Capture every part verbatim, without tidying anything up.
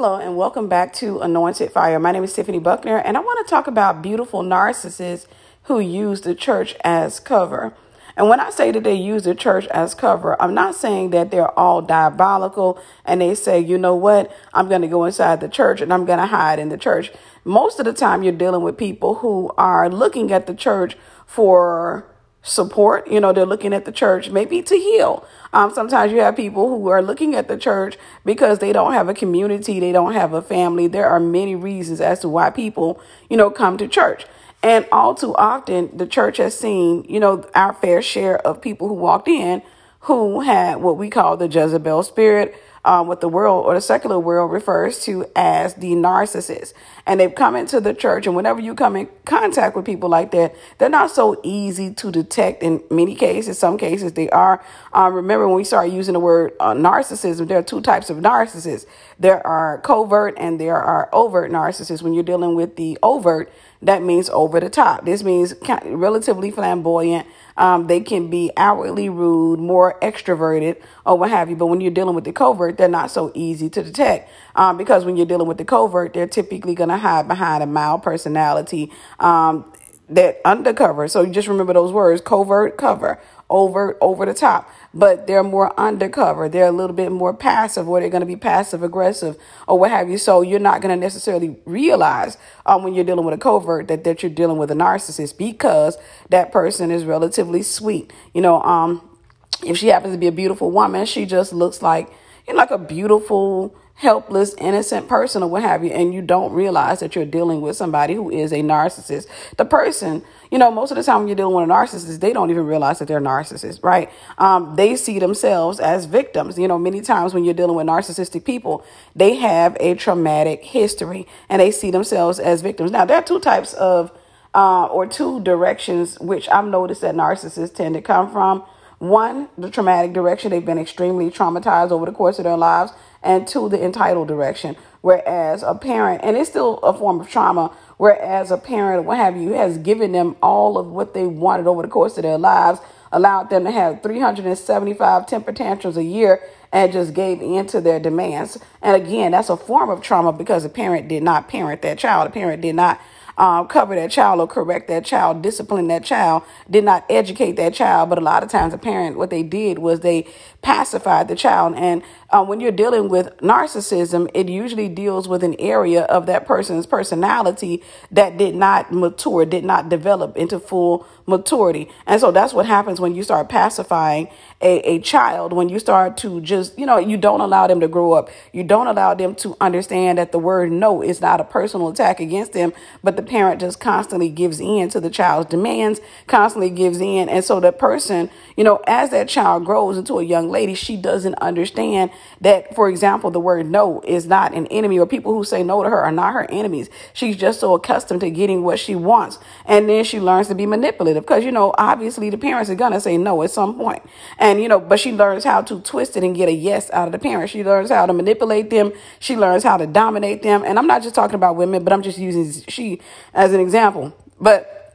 Hello and welcome back to Anointed Fire. My name is Tiffany Buckner and I want to talk about beautiful narcissists who use the church as cover. And when I say that they use the church as cover, I'm not saying that they're all diabolical and they say, you know what, I'm going to go inside the church and I'm going to hide in the church. Most of the time you're dealing with people who are looking at the church for support. You know, they're looking at the church maybe to heal. Um, sometimes you have people who are looking at the church because they don't have a community. They don't have a family. There are many reasons as to why people, you know, come to church. And all too often the church has seen, you know, our fair share of people who walked in who had what we call the Jezebel spirit, um, what the world or the secular world refers to as the narcissist. And they've come into the church. And whenever you come in contact with people like that, they're not so easy to detect in many cases. Some cases they are. Um, remember when we started using the word uh, narcissism, there are two types of narcissists. There are covert and there are overt narcissists. When you're dealing with the overt, that means over the top. This means relatively flamboyant. Um, they can be outwardly rude, more extroverted or what have you. But when you're dealing with the covert, they're not so easy to detect um, because when you're dealing with the covert, they're typically going to hide behind a mild personality um, that undercover. So you just remember those words, covert, cover, over, over the top. But they're more undercover. They're a little bit more passive, or they're going to be passive aggressive or what have you. So you're not going to necessarily realize um, when you're dealing with a covert that, that you're dealing with a narcissist because that person is relatively sweet. You know, um, if she happens to be a beautiful woman, she just looks like, you know, like a beautiful, helpless, innocent person or what have you, and you don't realize that you're dealing with somebody who is a narcissist. The person, you know, most of the time when you're dealing with a narcissist, they don't even realize that they're narcissists, right? Um, they see themselves as victims. You know, many times when you're dealing with narcissistic people, they have a traumatic history and they see themselves as victims. Now, there are two types of, uh, or two directions which I've noticed that narcissists tend to come from. One, the traumatic direction. They've been extremely traumatized over the course of their lives. And two, the entitled direction. Whereas a parent, and it's still a form of trauma, whereas a parent, what have you, has given them all of what they wanted over the course of their lives, allowed them to have three hundred seventy-five temper tantrums a year and just gave in to their demands. And again, that's a form of trauma because a parent did not parent that child. A parent did not Um, cover that child or correct that child, discipline that child, did not educate that child. But a lot of times a parent, what they did was they pacified the child. And uh, when you're dealing with narcissism, it usually deals with an area of that person's personality that did not mature, did not develop into full maturity. And so that's what happens when you start pacifying a, a child, when you start to just, you know, you don't allow them to grow up. You don't allow them to understand that the word no is not a personal attack against them, but the parent just constantly gives in to the child's demands, constantly gives in. And so the person, you know, as that child grows into a young lady, she doesn't understand that, for example, the word no is not an enemy, or people who say no to her are not her enemies. She's just so accustomed to getting what she wants. And then she learns to be manipulative because, you know, obviously the parents are going to say no at some point. And, you know, but she learns how to twist it and get a yes out of the parents. She learns how to manipulate them. She learns how to dominate them. And I'm not just talking about women, but I'm just using she as an example, but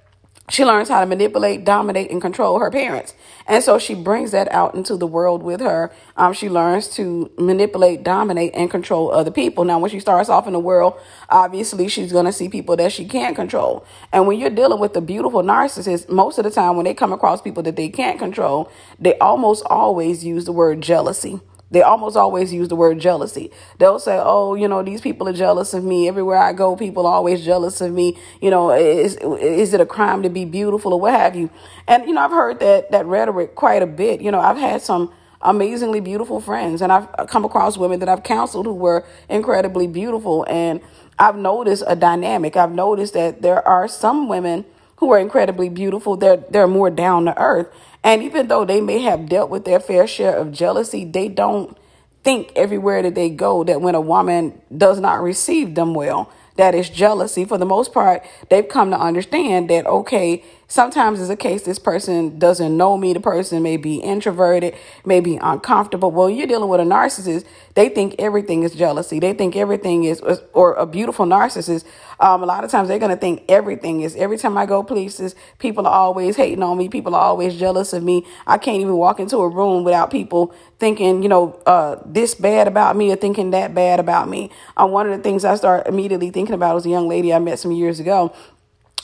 she learns how to manipulate, dominate, and control her parents. And so she brings that out into the world with her. Um, she learns to manipulate, dominate, and control other people. Now, when she starts off in the world, obviously she's going to see people that she can't control. And when you're dealing with a beautiful narcissist, most of the time when they come across people that they can't control, they almost always use the word jealousy. They almost always use the word jealousy. They'll say, oh, you know, these people are jealous of me. Everywhere I go, people are always jealous of me. You know, is, is it a crime to be beautiful or what have you? And, you know, I've heard that that rhetoric quite a bit. You know, I've had some amazingly beautiful friends, and I've come across women that I've counseled who were incredibly beautiful. And I've noticed a dynamic. I've noticed that there are some women who are incredibly beautiful. They're, they're more down to earth. And even though they may have dealt with their fair share of jealousy, they don't think everywhere that they go that when a woman does not receive them well, that is jealousy. For the most part, they've come to understand that, okay, Sometimes it's a case this person doesn't know me. The person may be introverted, may be uncomfortable. Well, you're dealing with a narcissist. They think everything is jealousy. They think everything is, or a beautiful narcissist. Um, a lot of times they're going to think everything is. Every time I go places, people are always hating on me. People are always jealous of me. I can't even walk into a room without people thinking, you know, uh, this bad about me or thinking that bad about me. Uh, one of the things I started immediately thinking about was a young lady I met some years ago.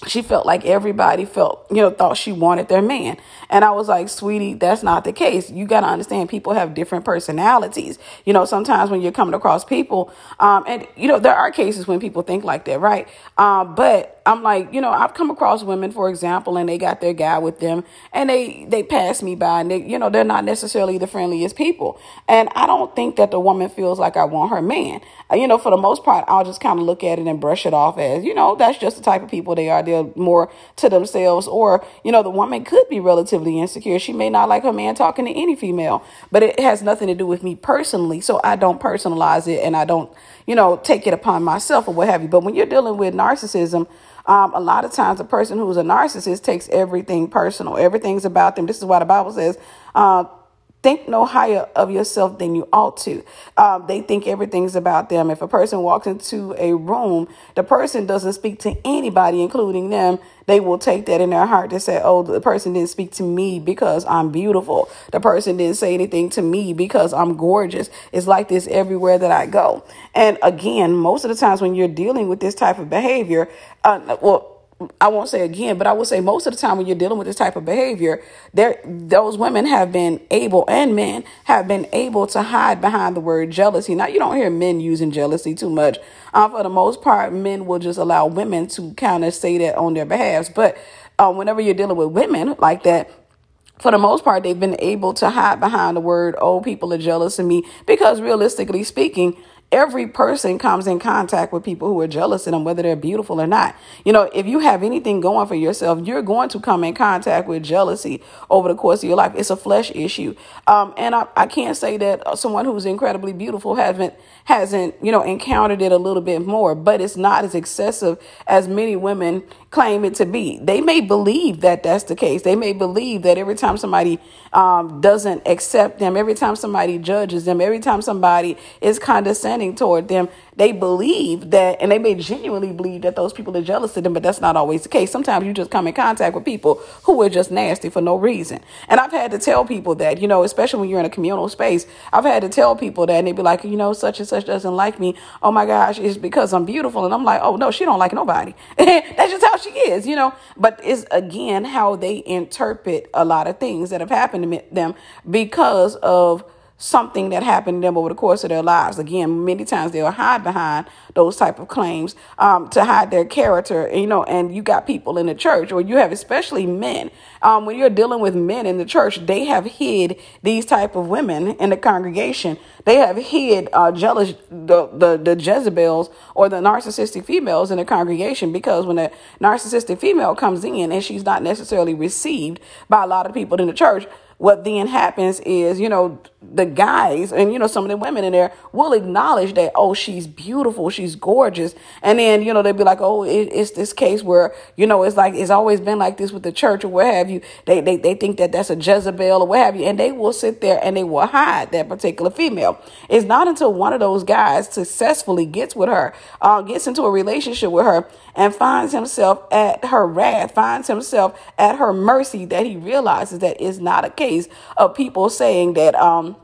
She felt like everybody felt, you know, thought she wanted their man. And I was like, sweetie, that's not the case. You got to understand people have different personalities. You know, sometimes when you're coming across people, um, and, you know, there are cases when people think like that, right? Um, but I'm like, you know, I've come across women, for example, and they got their guy with them and they, they pass me by and they, you know, they're not necessarily the friendliest people. And I don't think that the woman feels like I want her man. You know, for the most part, I'll just kind of look at it and brush it off as, you know, that's just the type of people they are. More to themselves, or you know, the woman could be relatively insecure. She may not like her man talking to any female, but it has nothing to do with me personally, so I don't personalize it and I don't, you know, take it upon myself or what have you. But when you're dealing with narcissism, Um, a lot of times a person who's a narcissist takes everything personal. Everything's about them. This is why the Bible says, uh, think no higher of yourself than you ought to. Um, they think everything's about them. If a person walks into a room, the person doesn't speak to anybody, including them. They will take that in their heart to say, oh, the person didn't speak to me because I'm beautiful. The person didn't say anything to me because I'm gorgeous. It's like this everywhere that I go. And again, most of the times when you're dealing with this type of behavior, uh, well, I won't say again, but I will say most of the time when you're dealing with this type of behavior, there those women have been able, and men have been able, to hide behind the word jealousy. Now, you don't hear men using jealousy too much. Uh, for the most part, men will just allow women to kind of say that on their behalf. But uh, whenever you're dealing with women like that, for the most part, they've been able to hide behind the word, oh, people are jealous of me, because realistically speaking, every person comes in contact with people who are jealous of them, whether they're beautiful or not. You know, if you have anything going for yourself, you're going to come in contact with jealousy over the course of your life. It's a flesh issue. Um, and I, I can't say that someone who's incredibly beautiful hasn't, hasn't, you know, encountered it a little bit more, but it's not as excessive as many women claim it to be. They may believe that that's the case. They may believe that every time somebody um, doesn't accept them, every time somebody judges them, every time somebody is condescending toward them, they believe that, and they may genuinely believe that those people are jealous of them, but that's not always the case. Sometimes you just come in contact with people who are just nasty for no reason. And I've had to tell people that, you know, especially when you're in a communal space, I've had to tell people that, and they'd be like, you know, such and such doesn't like me. Oh my gosh, it's because I'm beautiful. And I'm like, oh no, she don't like nobody. That's just how she is, you know. But it's again how they interpret a lot of things that have happened to them because of something that happened to them over the course of their lives. Again, many times they'll hide behind those type of claims um, to hide their character, you know, and you got people in the church, or you have especially men. Um, when you're dealing with men in the church, they have hid these type of women in the congregation. They have hid uh, jealous, the, the, the Jezebels or the narcissistic females in the congregation, because when a narcissistic female comes in and she's not necessarily received by a lot of people in the church, what then happens is, you know, the guys and, you know, some of the women in there will acknowledge that, oh, she's beautiful, she's gorgeous. And then, you know, they'll be like, oh, it, it's this case where, you know, it's like, it's always been like this with the church or what have you. They, they, they think that that's a Jezebel or what have you. And they will sit there and they will hide that particular female. It's not until one of those guys successfully gets with her, uh, gets into a relationship with her and finds himself at her wrath, finds himself at her mercy, that he realizes that it's not a case of people saying that, um,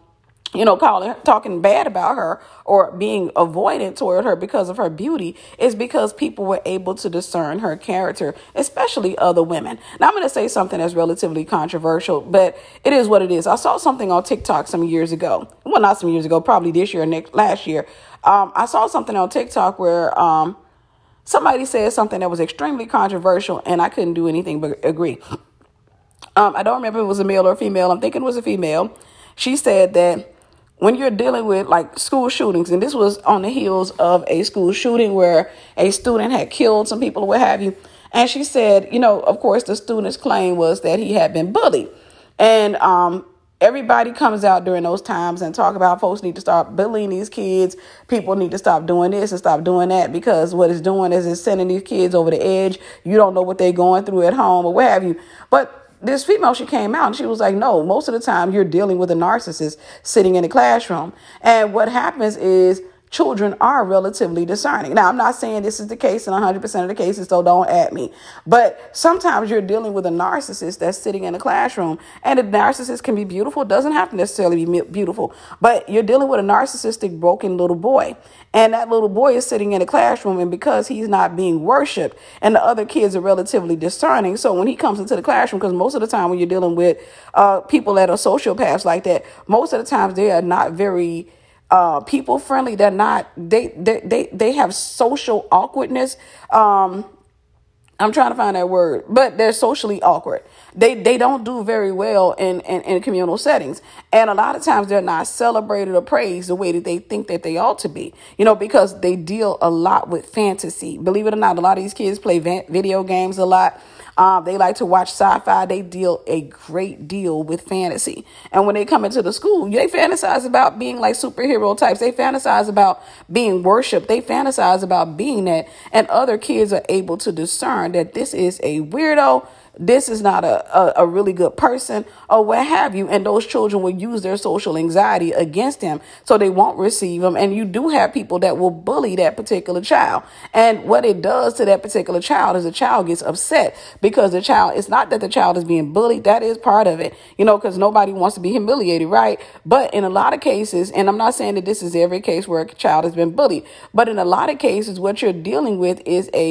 you know, calling, talking bad about her or being avoidant toward her because of her beauty, is because people were able to discern her character, especially other women. Now, I'm going to say something that's relatively controversial, but it is what it is. I saw something on TikTok some years ago. Well, not some years ago, probably this year or next, last year. Um, I saw something on TikTok where, um, somebody said something that was extremely controversial and I couldn't do anything but agree. Um, I don't remember if it was a male or a female. I'm thinking it was a female. She said that when you're dealing with like school shootings, and this was on the heels of a school shooting where a student had killed some people or what have you. And she said, you know, of course, the student's claim was that he had been bullied. And um, Everybody comes out during those times and talk about folks need to stop bullying these kids. People need to stop doing this and stop doing that, because what it's doing is it's sending these kids over the edge. You don't know what they're going through at home or what have you. But this female, she came out and she was like, no, most of the time you're dealing with a narcissist sitting in the classroom. And what happens is children are relatively discerning. Now, I'm not saying this is the case in one hundred percent of the cases, so don't at me. But sometimes you're dealing with a narcissist that's sitting in a classroom, and a narcissist can be beautiful. It doesn't have to necessarily be beautiful, but you're dealing with a narcissistic, broken little boy. And that little boy is sitting in a classroom, and because he's not being worshipped and the other kids are relatively discerning. So when he comes into the classroom, because most of the time when you're dealing with uh, people that are sociopaths like that, most of the times they are not very Uh, people friendly. They're not, they, they, they, they have social awkwardness. Um, I'm trying to find that word, but they're socially awkward. They they don't do very well in, in, in communal settings. And a lot of times they're not celebrated or praised the way that they think that they ought to be, you know, because they deal a lot with fantasy. Believe it or not, a lot of these kids play va- video games a lot. Um, they like to watch sci-fi. They deal a great deal with fantasy. And when they come into the school, they fantasize about being like superhero types. They fantasize about being worshipped. They fantasize about being that. And other kids are able to discern that this is a weirdo. This is not a, a, a really good person or what have you. And those children will use their social anxiety against them, so they won't receive them. And you do have people that will bully that particular child. And what it does to that particular child is the child gets upset, because the child, it's not that the child is being bullied. That is part of it, you know, because nobody wants to be humiliated, right? But in a lot of cases, and I'm not saying that this is every case where a child has been bullied, but in a lot of cases, what you're dealing with is a,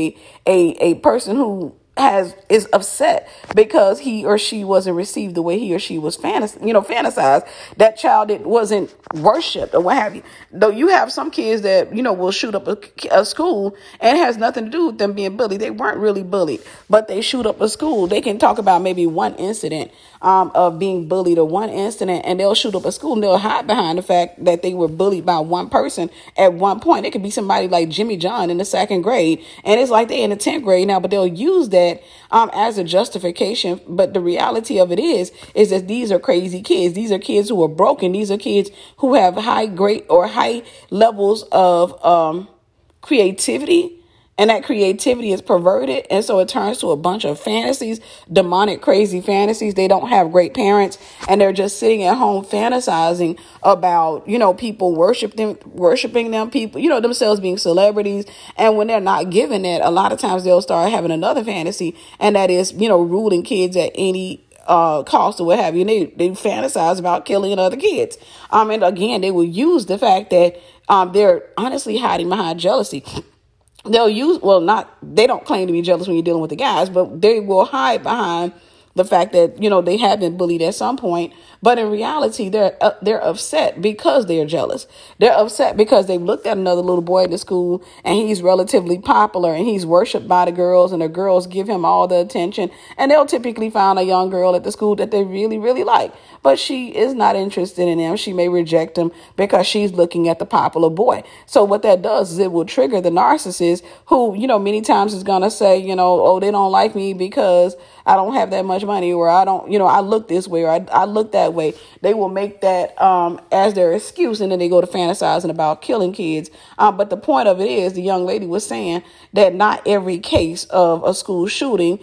a, a person who has is upset because he or she wasn't received the way he or she was fantasy, you know, fantasized. That child, it wasn't worshipped or what have you. Though you have some kids that, you know, will shoot up a, a school, and it has nothing to do with them being bullied. They weren't really bullied, but they shoot up a school. They can talk about maybe one incident um, of being bullied or one incident, and they'll shoot up a school, and they'll hide behind the fact that they were bullied by one person at one point. It could be somebody like Jimmy John in the second grade, and it's like they in the tenth grade now, but they'll use that Um, as a justification. But the reality of it is, is that these are crazy kids. These are kids who are broken. These are kids who have high grade or high levels of um, creativity. And that creativity is perverted. And so it turns to a bunch of fantasies, demonic, crazy fantasies. They don't have great parents, and they're just sitting at home fantasizing about, you know, people worship them, worshiping them, people, you know, themselves being celebrities. And when they're not given that, a lot of times they'll start having another fantasy. And that is, you know, ruling kids at any Uh, cost or what have you. And they, they fantasize about killing other kids. Um, and again, they will use the fact that um, they're honestly hiding behind jealousy. They'll use, well, not, they don't claim to be jealous when you're dealing with the guys, but they will hide behind the fact that, you know, they have been bullied at some point. But in reality, they're uh, they're upset because they're jealous. They're upset because they've looked at another little boy in the school, and he's relatively popular, and he's worshipped by the girls, and the girls give him all the attention. And they'll typically find a young girl at the school that they really, really like, but she is not interested in him. She may reject him because she's looking at the popular boy. So what that does is it will trigger the narcissist, who, you know, many times is going to say, you know, oh, they don't like me because I don't have that much money, or I don't, you know, I look this way, or I, I look that way. They will make that um, as their excuse, and then they go to fantasizing about killing kids. Um, but the point of it is, the young lady was saying that not every case of a school shooting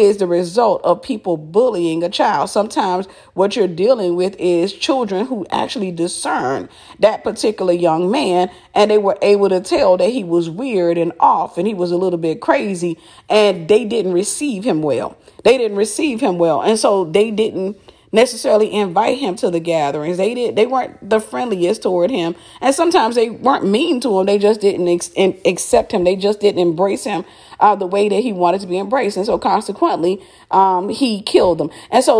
is the result of people bullying a child. Sometimes what you're dealing with is children who actually discern that particular young man, and they were able to tell that he was weird and off, and he was a little bit crazy, and they didn't receive him well. They didn't receive him well. And so they didn't necessarily invite him to the gatherings. They did. They weren't the friendliest toward him. And sometimes they weren't mean to him. They just didn't ex- accept him. They just didn't embrace him uh, the way that he wanted to be embraced. And so consequently, um, he killed them. And so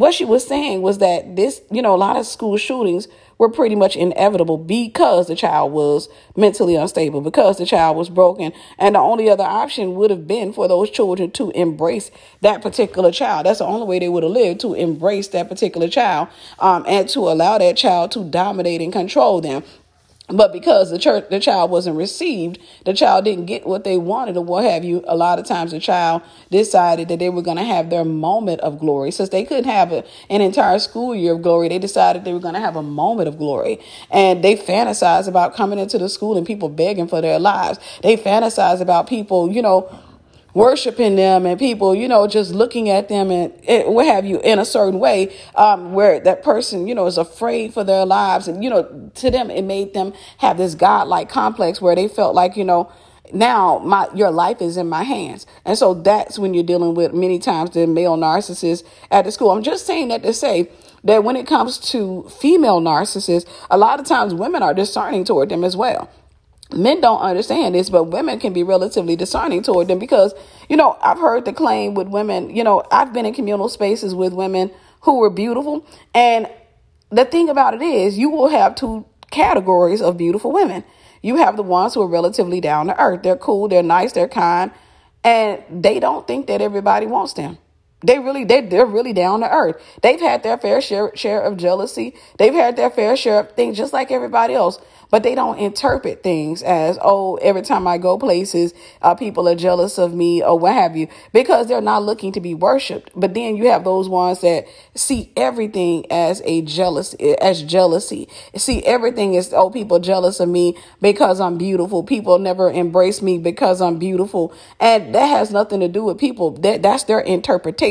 what she was saying was that this, you know, a lot of school shootings were pretty much inevitable because the child was mentally unstable, because the child was broken. And the only other option would have been for those children to embrace that particular child. That's the only way they would have lived, to embrace that particular child um, and to allow that child to dominate and control them. But because the church, the child wasn't received, the child didn't get what they wanted or what have you. A lot of times the child decided that they were going to have their moment of glory. Since they couldn't have a, an entire school year of glory, they decided they were going to have a moment of glory. And they fantasize about coming into the school and people begging for their lives. They fantasize about people, you know, worshiping them and people, you know, just looking at them and it, what have you in a certain way um, where that person, you know, is afraid for their lives. And, you know, to them, it made them have this godlike complex where they felt like, you know, now my your life is in my hands. And so that's when you're dealing with many times the male narcissist at the school. I'm just saying that to say that when it comes to female narcissists, a lot of times women are discerning toward them as well. Men don't understand this, but women can be relatively discerning toward them because, you know, I've heard the claim with women, you know, I've been in communal spaces with women who were beautiful. And the thing about it is you will have two categories of beautiful women. You have the ones who are relatively down to earth. They're cool. They're nice. They're kind. And they don't think that everybody wants them. They really, they, they're really down to earth. They've had their fair share, share of jealousy. They've had their fair share of things just like everybody else, but they don't interpret things as, oh, every time I go places, uh, people are jealous of me or what have you, because they're not looking to be worshiped. But then you have those ones that see everything as a jealousy, as jealousy. See everything as, oh, people jealous of me because I'm beautiful. People never embrace me because I'm beautiful. And that has nothing to do with people. That that's their interpretation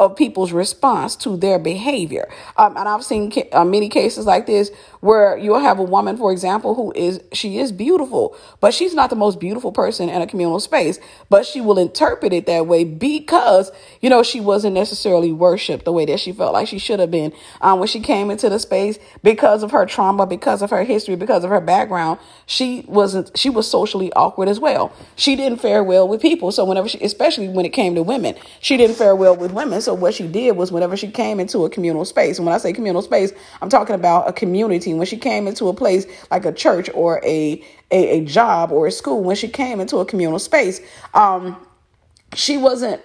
of people's response to their behavior. Um, and I've seen ca- uh, many cases like this where you'll have a woman, for example, who is, she is beautiful, but she's not the most beautiful person in a communal space, but she will interpret it that way because, you know, she wasn't necessarily worshiped the way that she felt like she should have been um, when she came into the space because of her trauma, because of her history, because of her background. She wasn't, she was socially awkward as well. She didn't fare well with people. So whenever she, especially when it came to women, she didn't fare well with women. So what she did was whenever she came into a communal space, and when I say communal space, I'm talking about a community. When she came into a place like a church or a a, a job or a school, when she came into a communal space, um, she wasn't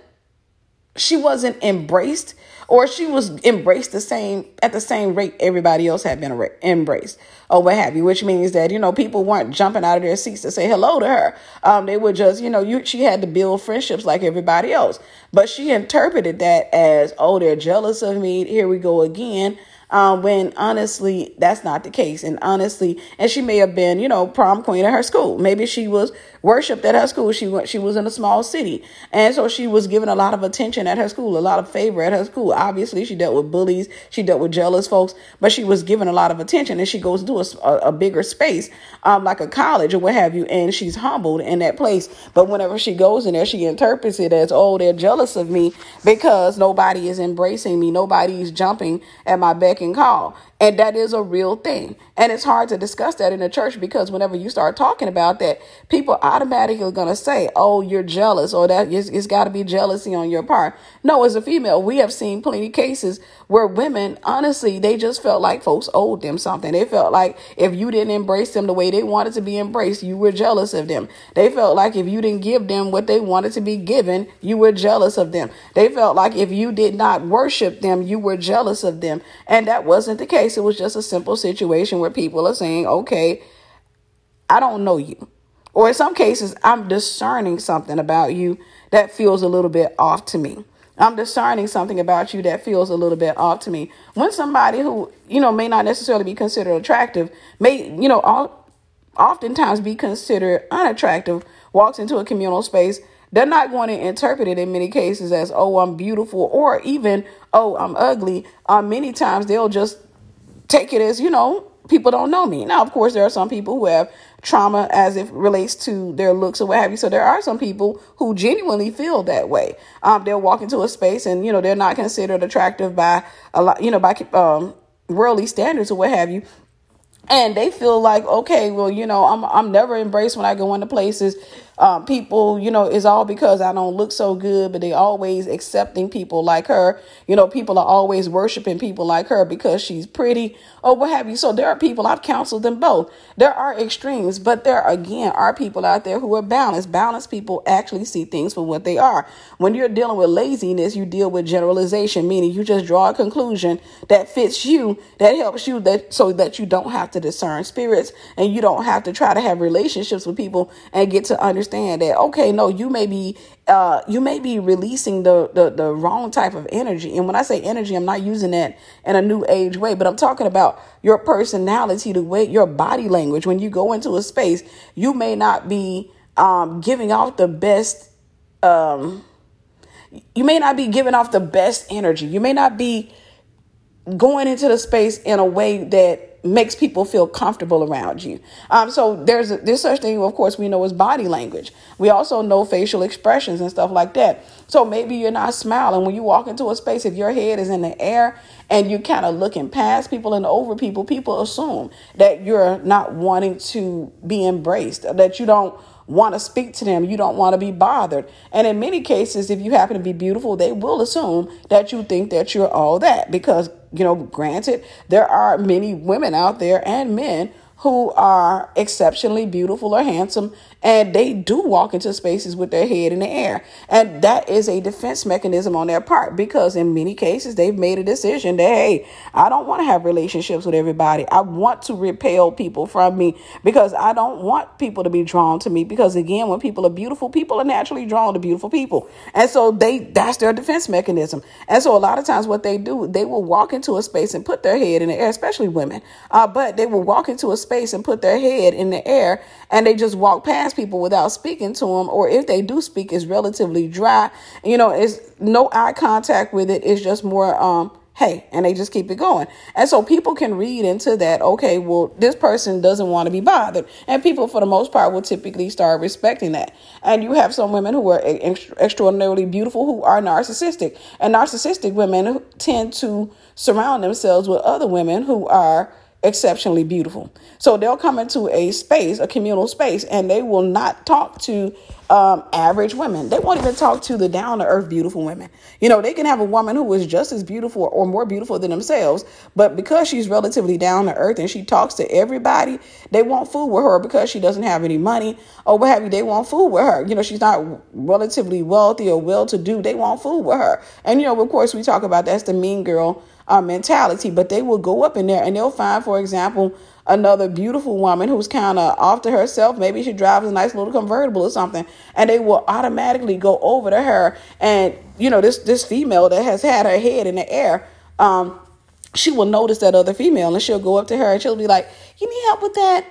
she wasn't embraced, or she was embraced the same at the same rate everybody else had been embraced or what have you, which means that, you know, people weren't jumping out of their seats to say hello to her. Um, they were just, you know, you she had to build friendships like everybody else. But she interpreted that as, oh, they're jealous of me. Here we go again. Um, when honestly, that's not the case. And honestly, and she may have been, you know, prom queen at her school. Maybe she was worshipped at her school. She went, she was in a small city. And so she was given a lot of attention at her school, a lot of favor at her school. Obviously, she dealt with bullies. She dealt with jealous folks, but she was given a lot of attention. And she goes to a, a bigger space, um, like a college or what have you. And she's humbled in that place. But whenever she goes in there, she interprets it as, oh, they're jealous of me because nobody is embracing me. Nobody's jumping at my beck and call. And that is a real thing. And it's hard to discuss that in the church because whenever you start talking about that, people automatically are going to say, oh, you're jealous, or that it's, it's got to be jealousy on your part. No, as a female, we have seen plenty of cases where women, honestly, they just felt like folks owed them something. They felt like if you didn't embrace them the way they wanted to be embraced, you were jealous of them. They felt like if you didn't give them what they wanted to be given, you were jealous of them. They felt like if you did not worship them, you were jealous of them. And that wasn't the case. It was just a simple situation where people are saying, okay, I don't know you. Or in some cases, I'm discerning something about you that feels a little bit off to me. I'm discerning something about you that feels a little bit off to me. When somebody who, you know, may not necessarily be considered attractive, may, you know, all, oftentimes be considered unattractive, walks into a communal space, they're not going to interpret it in many cases as, oh, I'm beautiful, or even, oh, I'm ugly. Uh, many times they'll just take it as, you know, people don't know me. Now, of course, there are some people who have trauma as it relates to their looks or what have you. So there are some people who genuinely feel that way. Um, they'll walk into a space and, you know, they're not considered attractive by a lot, you know, by um, worldly standards or what have you. And they feel like, okay, well, you know, I'm I'm never embraced when I go into places. um, people, you know, it's all because I don't look so good, but they always accepting people like her. You know, people are always worshiping people like her because she's pretty or what have you. So there are people, I've counseled them both. There are extremes, but there again are people out there who are balanced. Balanced people actually see things for what they are. When you're dealing with laziness, you deal with generalization, meaning you just draw a conclusion that fits you, that helps you, that so that you don't have to discern spirits and you don't have to try to have relationships with people and get to understand that, okay, no, you may be uh, you may be releasing the, the, the wrong type of energy. And when I say energy, I'm not using that in a new age way, but I'm talking about your personality, the way your body language. When you go into a space, you may not be um, giving off the best um You may not be giving off the best energy. You may not be going into the space in a way that makes people feel comfortable around you. Um, so there's a, there's such thing, of course, we know is body language. We also know facial expressions and stuff like that. So maybe you're not smiling when you walk into a space. If your head is in the air and you're kind of looking past people and over people, people assume that you're not wanting to be embraced, that you don't want to speak to them. You don't want to be bothered. And in many cases, if you happen to be beautiful, they will assume that you think that you're all that because, you know, granted, there are many women out there and men who are exceptionally beautiful or handsome, and they do walk into spaces with their head in the air. And that is a defense mechanism on their part because in many cases, they've made a decision that, hey, I don't want to have relationships with everybody. I want to repel people from me because I don't want people to be drawn to me because, again, when people are beautiful, people are naturally drawn to beautiful people. And so they that's their defense mechanism. And so a lot of times what they do, they will walk into a space and put their head in the air, especially women, uh, but they will walk into a space and put their head in the air and they just walk past people without speaking to them, or if they do speak, it's relatively dry. You know, it's no eye contact with it. It's just more um hey, and they just keep it going. And so people can read into that, okay, well, this person doesn't want to be bothered. And people, for the most part, will typically start respecting that. And you have some women who are ext- extraordinarily beautiful who are narcissistic. And narcissistic women tend to surround themselves with other women who are exceptionally beautiful. So they'll come into a space, a communal space, and they will not talk to um, average women. They won't even talk to the down to earth, beautiful women. You know, they can have a woman who is just as beautiful or more beautiful than themselves, but because she's relatively down to earth and she talks to everybody, they won't fool with her because she doesn't have any money or what have you. They won't fool with her. You know, she's not relatively wealthy or well to do. They won't fool with her. And, you know, of course, we talk about that's the mean girl Uh, mentality, but they will go up in there and they'll find, for example, another beautiful woman who's kind of off to herself. Maybe she drives a nice little convertible or something, and they will automatically go over to her. And, you know, this this female that has had her head in the air, um, she will notice that other female and she'll go up to her and she'll be like, "You need help with that?"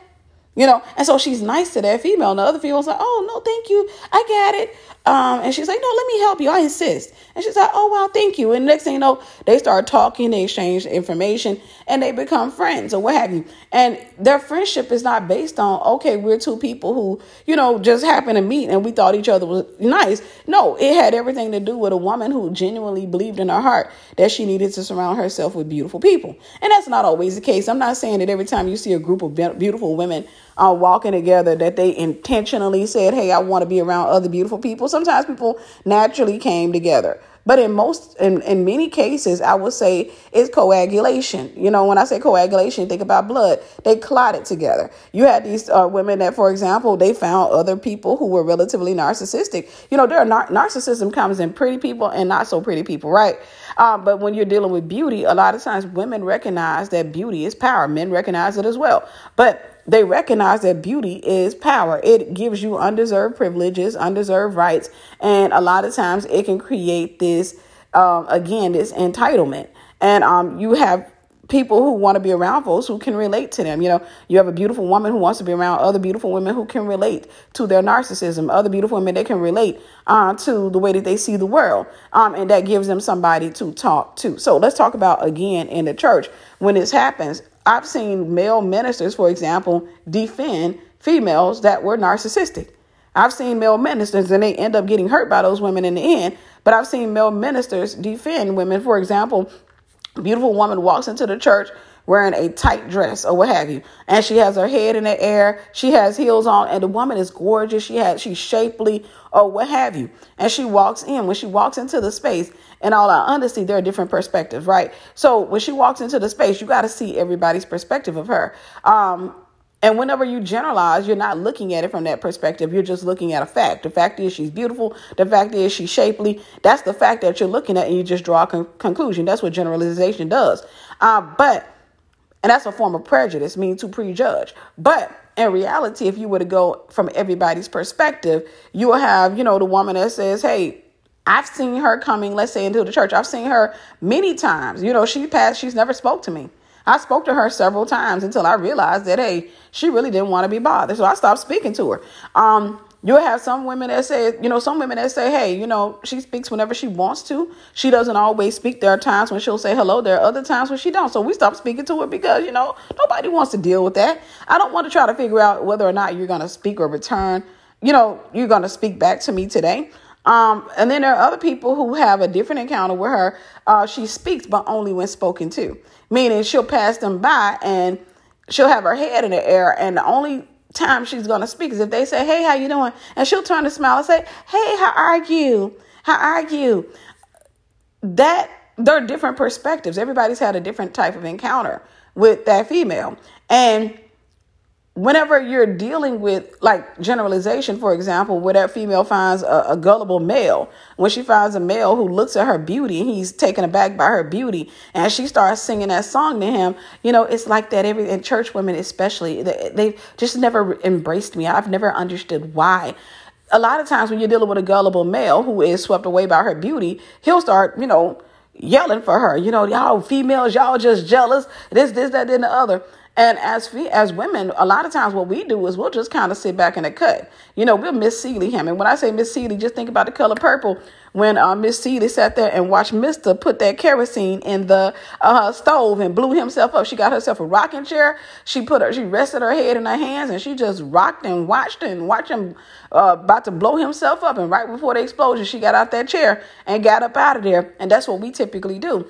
You know, and so she's nice to that female. And the other female's like, "Oh, no, thank you. I got it." Um, and she's like, "No, let me help you. I insist." And she's like, "Oh, wow, thank you." And next thing you know, they start talking, they exchange information, and they become friends or what have you. And their friendship is not based on, okay, we're two people who, you know, just happened to meet and we thought each other was nice. No, it had everything to do with a woman who genuinely believed in her heart that she needed to surround herself with beautiful people. And that's not always the case. I'm not saying that every time you see a group of beautiful women Uh, walking together that they intentionally said, "Hey, I want to be around other beautiful people." Sometimes people naturally came together. But in most, in, in many cases, I would say it's coagulation. You know, when I say coagulation, think about blood. They clotted together. You had these uh, women that, for example, they found other people who were relatively narcissistic. You know, there are nar- narcissism comes in pretty people and not so pretty people, right? Um, but when you're dealing with beauty, a lot of times women recognize that beauty is power. Men recognize it as well. But they recognize that beauty is power. It gives you undeserved privileges, undeserved rights. And a lot of times it can create this, um, again, this entitlement. And um, you have people who want to be around folks who can relate to them. You know, you have a beautiful woman who wants to be around other beautiful women who can relate to their narcissism. Other beautiful women, they can relate uh, to the way that they see the world. Um, and that gives them somebody to talk to. So let's talk about, again, in the church, when this happens, I've seen male ministers, for example, defend females that were narcissistic. I've seen male ministers and they end up getting hurt by those women in the end. But I've seen male ministers defend women. For example, a beautiful woman walks into the church wearing a tight dress or what have you. And she has her head in the air. She has heels on, and the woman is gorgeous. She had, she's shapely or what have you. And she walks in. When she walks into the space, in all our honesty, there are different perspectives, right? So when she walks into the space, you got to see everybody's perspective of her. Um, And whenever you generalize, you're not looking at it from that perspective. You're just looking at a fact. The fact is she's beautiful. The fact is she's shapely. That's the fact that you're looking at, and you just draw a con- conclusion. That's what generalization does. Uh, but, and that's a form of prejudice, meaning to prejudge. But in reality, if you were to go from everybody's perspective, you will have, you know, the woman that says, hey, I've seen her coming, let's say, into the church. I've seen her many times. You know, she passed. She's never spoke to me. I spoke to her several times until I realized that, hey, she really didn't want to be bothered. So I stopped speaking to her. Um, you'll have some women that say, you know, some women that say, hey, you know, she speaks whenever she wants to. She doesn't always speak. There are times when she'll say hello. There are other times when she don't. So we stopped speaking to her because, you know, nobody wants to deal with that. I don't want to try to figure out whether or not you're going to speak or return. You know, you're going to speak back to me today. Um, and then there are other people who have a different encounter with her. Uh, she speaks, but only when spoken to, meaning she'll pass them by and she'll have her head in the air. And the only time she's going to speak is if they say, hey, how you doing? And she'll turn to smile and say, hey, how are you? How are you? That there are different perspectives. Everybody's had a different type of encounter with that female. And whenever you're dealing with, like, generalization, for example, where that female finds a, a gullible male, when she finds a male who looks at her beauty and he's taken aback by her beauty and she starts singing that song to him, you know, it's like that. Every and church women especially, they, they've just never embraced me. I've never understood why. A lot of times when you're dealing with a gullible male who is swept away by her beauty, he'll start, you know, yelling for her. You know, y'all females, y'all just jealous, this, this, that, then the other. And as we, as women, a lot of times what we do is we'll just kind of sit back in the cut. You know, we'll Miss Celie him. And when I say Miss Celie, just think about The Color Purple. When uh, Miss Celie sat there and watched Mister put that kerosene in the uh, stove and blew himself up. She got herself a rocking chair. She put her, she rested her head in her hands and she just rocked and watched and watched him uh, about to blow himself up. And right before the explosion, she got out that chair and got up out of there. And that's what we typically do.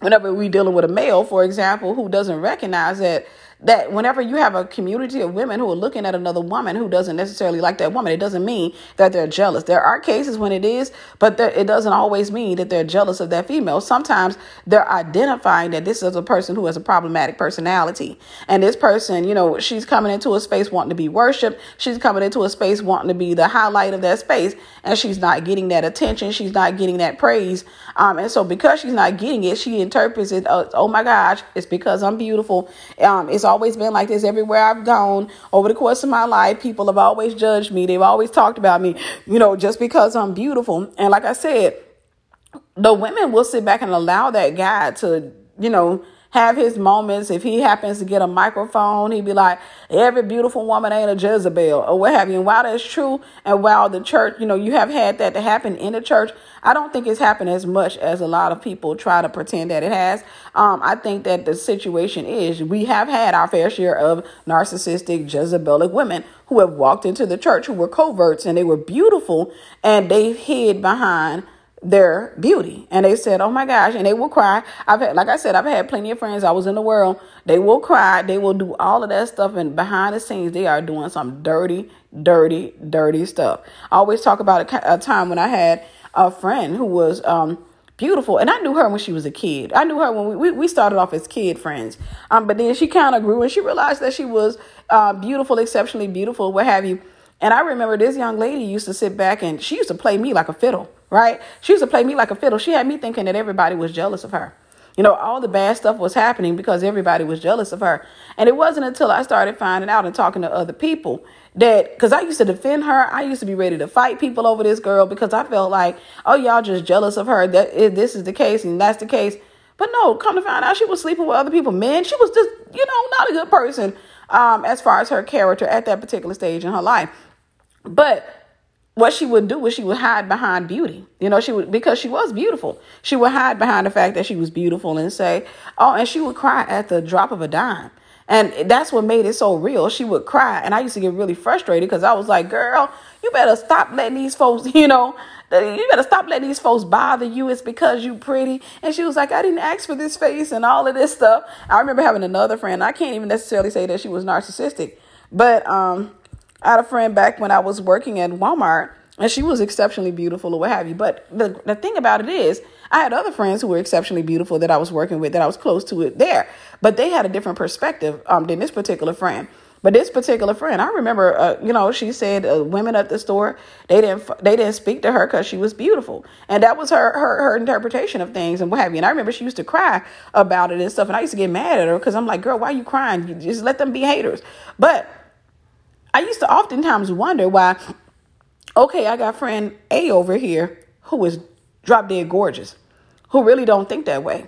Whenever we're dealing with a male, for example, who doesn't recognize that, that whenever you have a community of women who are looking at another woman who doesn't necessarily like that woman, it doesn't mean that they're jealous. There are cases when it is, but there, it doesn't always mean that they're jealous of that female. Sometimes they're identifying that this is a person who has a problematic personality. And this person, you know, she's coming into a space wanting to be worshiped. She's coming into a space wanting to be the highlight of that space. And she's not getting that attention. She's not getting that praise. Um, and so because she's not getting it, she interprets it. Uh, oh, my gosh, it's because I'm beautiful. Um, it's always been like this everywhere I've gone over the course of my life. People have always judged me. They've always talked about me, you know, just because I'm beautiful. And like I said, the women will sit back and allow that guy to, you know, have his moments. If he happens to get a microphone, he'd be like, every beautiful woman ain't a Jezebel or what have you. And while that's true, and while the church, you know, you have had that to happen in the church, I don't think it's happened as much as a lot of people try to pretend that it has. Um, I think that the situation is we have had our fair share of narcissistic, Jezebelic women who have walked into the church who were coverts, and they were beautiful, and they hid behind their beauty. And they said, oh my gosh, and they will cry. I've had, like I said, I've had plenty of friends. I was in the world. They will cry. They will do all of that stuff. And behind the scenes, they are doing some dirty, dirty, dirty stuff. I always talk about a, a time when I had a friend who was, um, beautiful. And I knew her when she was a kid. I knew her when we, we, we started off as kid friends. Um, but then she kind of grew and she realized that she was, uh, beautiful, exceptionally beautiful, what have you. And I remember this young lady used to sit back and she used to play me like a fiddle. Right. She used to play me like a fiddle. She had me thinking that everybody was jealous of her. You know, all the bad stuff was happening because everybody was jealous of her. And it wasn't until I started finding out and talking to other people that, because I used to defend her. I used to be ready to fight people over this girl because I felt like, oh, y'all just jealous of her. That if this is the case and that's the case. But no, come to find out, she was sleeping with other people. Man, she was just, you know, not a good person um, as far as her character at that particular stage in her life. But what she would do was she would hide behind beauty. You know, she would, because she was beautiful. She would hide behind the fact that she was beautiful and say, oh, and she would cry at the drop of a dime. And that's what made it so real. She would cry. And I used to get really frustrated because I was like, girl, you better stop letting these folks, you know, you better stop letting these folks bother you. It's because you pretty. And she was like, I didn't ask for this face and all of this stuff. I remember having another friend. I can't even necessarily say that she was narcissistic, but um, I had a friend back when I was working at Walmart, and she was exceptionally beautiful or what have you. But the, the thing about it is, I had other friends who were exceptionally beautiful that I was working with, that I was close to it there, but they had a different perspective um, than this particular friend. But this particular friend, I remember, uh, you know, she said uh, women at the store, they didn't they didn't speak to her because she was beautiful. And that was her, her her interpretation of things and what have you. And I remember she used to cry about it and stuff. And I used to get mad at her because I'm like, girl, why are you crying? You just let them be haters. But I used to oftentimes wonder why, okay, I got friend A over here who is drop dead gorgeous, who really don't think that way.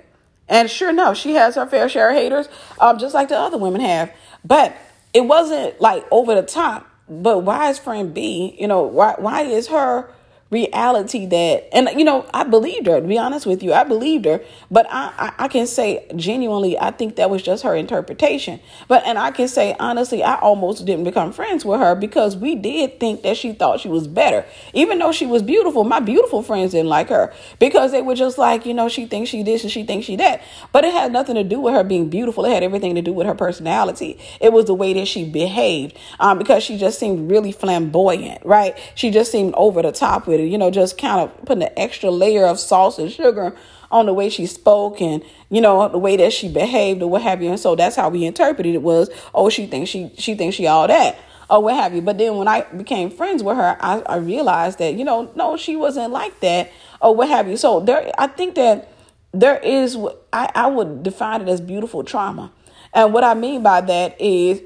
And sure enough, she has her fair share of haters, um, just like the other women have. But it wasn't like over the top. But why is friend B, you know, why why is her reality that, and, you know, I believed her, to be honest with you, I believed her, but I, I, I can say genuinely, I think that was just her interpretation. But, and I can say, honestly, I almost didn't become friends with her because we did think that she thought she was better. Even though she was beautiful, my beautiful friends didn't like her because they were just like, you know, she thinks she this and she thinks she that, but it had nothing to do with her being beautiful. It had everything to do with her personality. It was the way that she behaved, um, because she just seemed really flamboyant, right? She just seemed over the top with, you know, just kind of putting an extra layer of sauce and sugar on the way she spoke and, you know, the way that she behaved or what have you. And so that's how we interpreted it was, oh, she thinks she she thinks she all that or what have you. But then when I became friends with her, I, I realized that, you know, no, she wasn't like that or what have you. So there, I think that there is, I, I would define it as beautiful trauma. And what I mean by that is,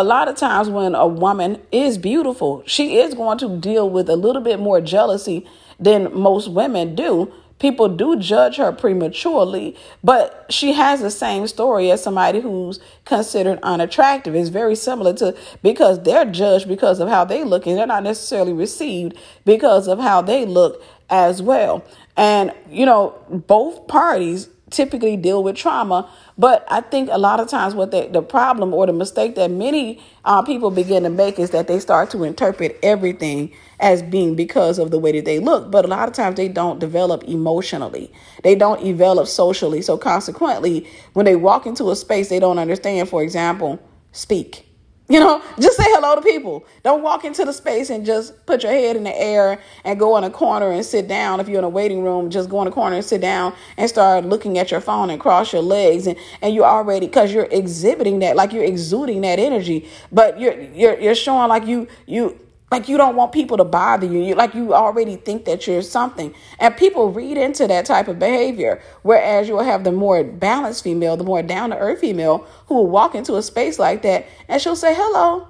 a lot of times when a woman is beautiful, she is going to deal with a little bit more jealousy than most women do. People do judge her prematurely, but she has the same story as somebody who's considered unattractive. It's very similar to, because they're judged because of how they look, and they're not necessarily received because of how they look as well. And, you know, both parties typically deal with trauma. But I think a lot of times what they, the problem or the mistake that many uh, people begin to make is that they start to interpret everything as being because of the way that they look. But a lot of times they don't develop emotionally. They don't develop socially. So consequently, when they walk into a space, they don't understand, for example, speak. You know, just say hello to people. Don't walk into the space and just put your head in the air and go in a corner and sit down. If you're in a waiting room, just go in a corner and sit down and start looking at your phone and cross your legs. And, and you're already, because you're exhibiting that, like you're exuding that energy, but you're you're you're showing like you you like you don't want people to bother you. You like you already think that you're something. And people read into that type of behavior, whereas you will have the more balanced female, the more down to earth female who will walk into a space like that and she'll say hello.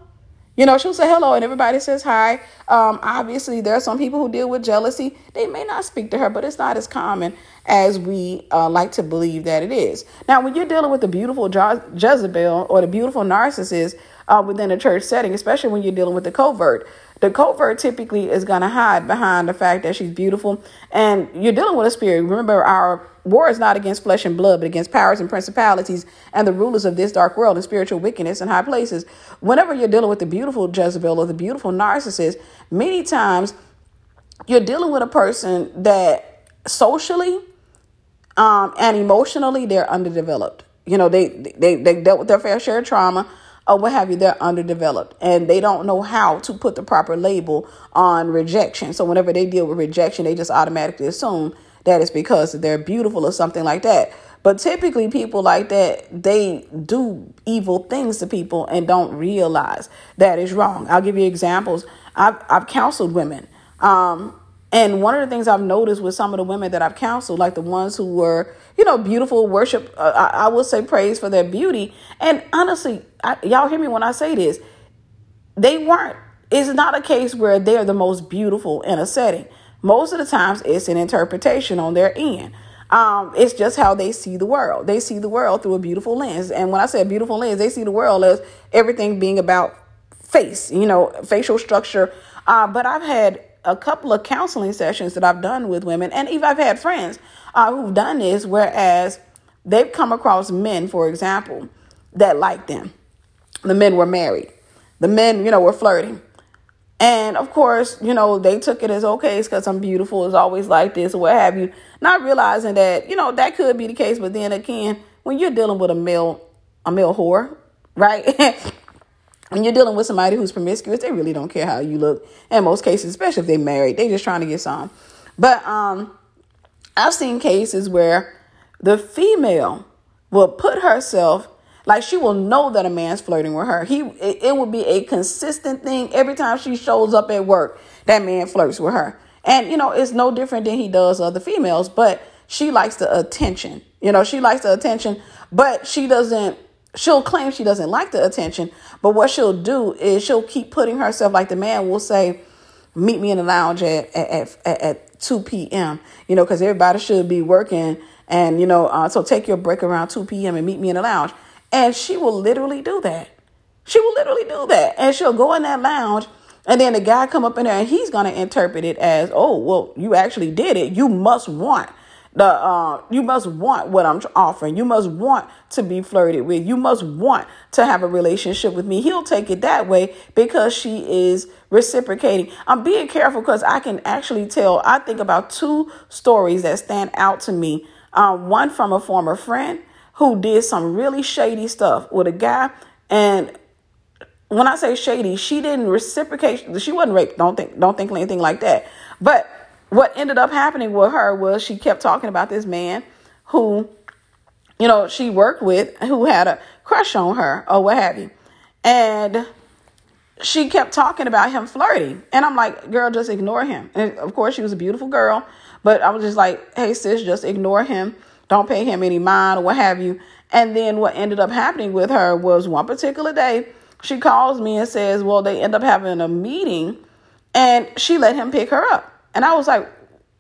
You know, she'll say hello and everybody says hi. Um, obviously, there are some people who deal with jealousy. They may not speak to her, but it's not as common as we uh, like to believe that it is. Now, when you're dealing with the beautiful Je- Jezebel or the beautiful narcissist uh, within a church setting, especially when you're dealing with the covert, the covert typically is going to hide behind the fact that she's beautiful. And you're dealing with a spirit. Remember, our war is not against flesh and blood, but against powers and principalities and the rulers of this dark world and spiritual wickedness in high places. Whenever you're dealing with the beautiful Jezebel or the beautiful narcissist, many times you're dealing with a person that socially um, and emotionally, they're underdeveloped. You know, they, they, they dealt with their fair share of trauma or what have you, they're underdeveloped and they don't know how to put the proper label on rejection. So whenever they deal with rejection, they just automatically assume that it's because they're beautiful or something like that. But typically people like that, they do evil things to people and don't realize that is wrong. I'll give you examples. I've, I've counseled women. Um, and one of the things I've noticed with some of the women that I've counseled, like the ones who were, you know, beautiful, worship, uh, I, I would say praise for their beauty. And honestly, I, y'all hear me when I say this, they weren't. It's not a case where they're the most beautiful in a setting. Most of the times it's an interpretation on their end. Um, it's just how they see the world. They see the world through a beautiful lens. And when I say beautiful lens, they see the world as everything being about face, you know, facial structure. Uh, but I've had a couple of counseling sessions that I've done with women. And even I've had friends uh, who've done this, whereas they've come across men, for example, that liked them. The men were married. The men, you know, were flirting. And of course, you know, they took it as, okay, it's because I'm beautiful, it's always like this, or what have you. Not realizing that, you know, that could be the case. But then again, when you're dealing with a male, a male whore, right? When you're dealing with somebody who's promiscuous, they really don't care how you look. In most cases, especially if they're married, they're just trying to get some. But um, I've seen cases where the female will put herself, like she will know that a man's flirting with her. He, it, it would be a consistent thing. Every time she shows up at work, that man flirts with her. And, you know, it's no different than he does other females, but she likes the attention. You know, she likes the attention, but she doesn't. She'll claim she doesn't like the attention, but what she'll do is she'll keep putting herself, like the man will say, meet me in the lounge at at at, at two p.m., you know, because everybody should be working. And, you know, uh, so take your break around two p.m. and meet me in the lounge. And she will literally do that. She will literally do that. And she'll go in that lounge. And then the guy come up in there and he's going to interpret it as, oh, well, you actually did it. You must want The uh, you must want what I'm offering. You must want to be flirted with. You must want to have a relationship with me. He'll take it that way because she is reciprocating. I'm being careful because I can actually tell. I think about two stories that stand out to me. Um, one from a former friend who did some really shady stuff with a guy. And when I say shady, she didn't reciprocate. She wasn't raped. Don't think, don't think anything like that. But what ended up happening with her was she kept talking about this man who, you know, she worked with, who had a crush on her or what have you. And she kept talking about him flirting. And I'm like, girl, just ignore him. And of course, she was a beautiful girl. But I was just like, hey, sis, just ignore him. Don't pay him any mind or what have you. And then what ended up happening with her was one particular day, she calls me and says, well, they end up having a meeting and she let him pick her up. And I was like,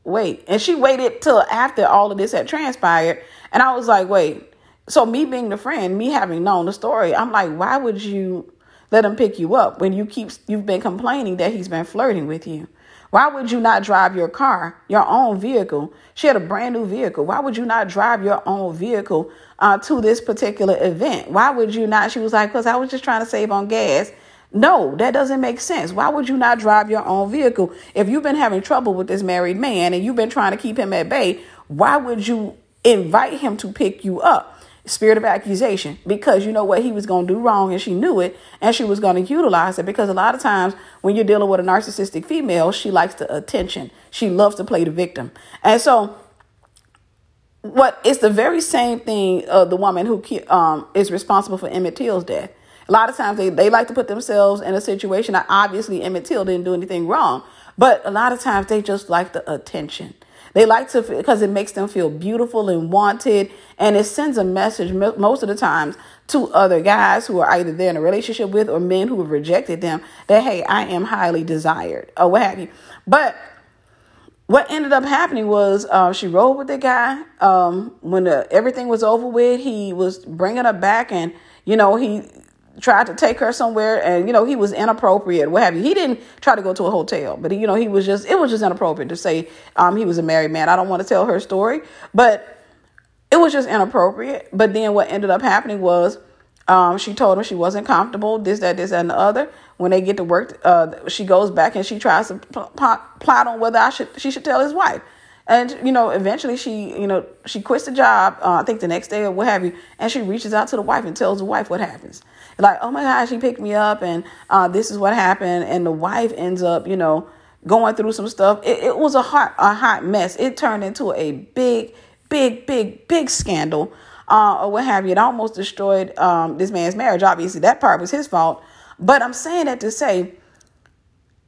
wait. And she waited till after all of this had transpired. And I was like, wait. So me being the friend, me having known the story, I'm like, why would you let him pick you up when you keep, you've been complaining that he's been flirting with you? Why would you not drive your car, your own vehicle? She had a brand new vehicle. Why would you not drive your own vehicle uh, to this particular event? Why would you not? She was like, because I was just trying to save on gas. No, that doesn't make sense. Why would you not drive your own vehicle? If you've been having trouble with this married man and you've been trying to keep him at bay, why would you invite him to pick you up? Spirit of accusation, because you know what he was going to do wrong and she knew it and she was going to utilize it, because a lot of times when you're dealing with a narcissistic female, she likes the attention. She loves to play the victim. And so what is the very same thing of the woman who um, is responsible for Emmett Till's death. A lot of times they, they like to put themselves in a situation. Now, obviously, Emmett Till didn't do anything wrong, but a lot of times they just like the attention. They like to, because it makes them feel beautiful and wanted. And it sends a message most of the times to other guys who are either they're in a relationship with or men who have rejected them that, hey, I am highly desired or what have you. But what ended up happening was uh, she rode with the guy. Um, when the, everything was over with, he was bringing her back and, you know, he tried to take her somewhere and, you know, he was inappropriate, what have you. He didn't try to go to a hotel, but, you know, he was just, it was just inappropriate to say um, he was a married man. I don't want to tell her story, but it was just inappropriate. But then what ended up happening was um, she told him she wasn't comfortable, this, that, this, that, and the other. When they get to work, uh, she goes back and she tries to pl- pl- plot on whether I should, she should tell his wife. And, you know, eventually she, you know, she quits the job, uh, I think the next day or what have you. And she reaches out to the wife and tells the wife what happens. Like, oh, my gosh, he picked me up and uh, this is what happened. And the wife ends up, you know, going through some stuff. It, it was a hot, a hot mess. It turned into a big, big, big, big scandal uh, or what have you. It almost destroyed um, this man's marriage. Obviously, that part was his fault. But I'm saying that to say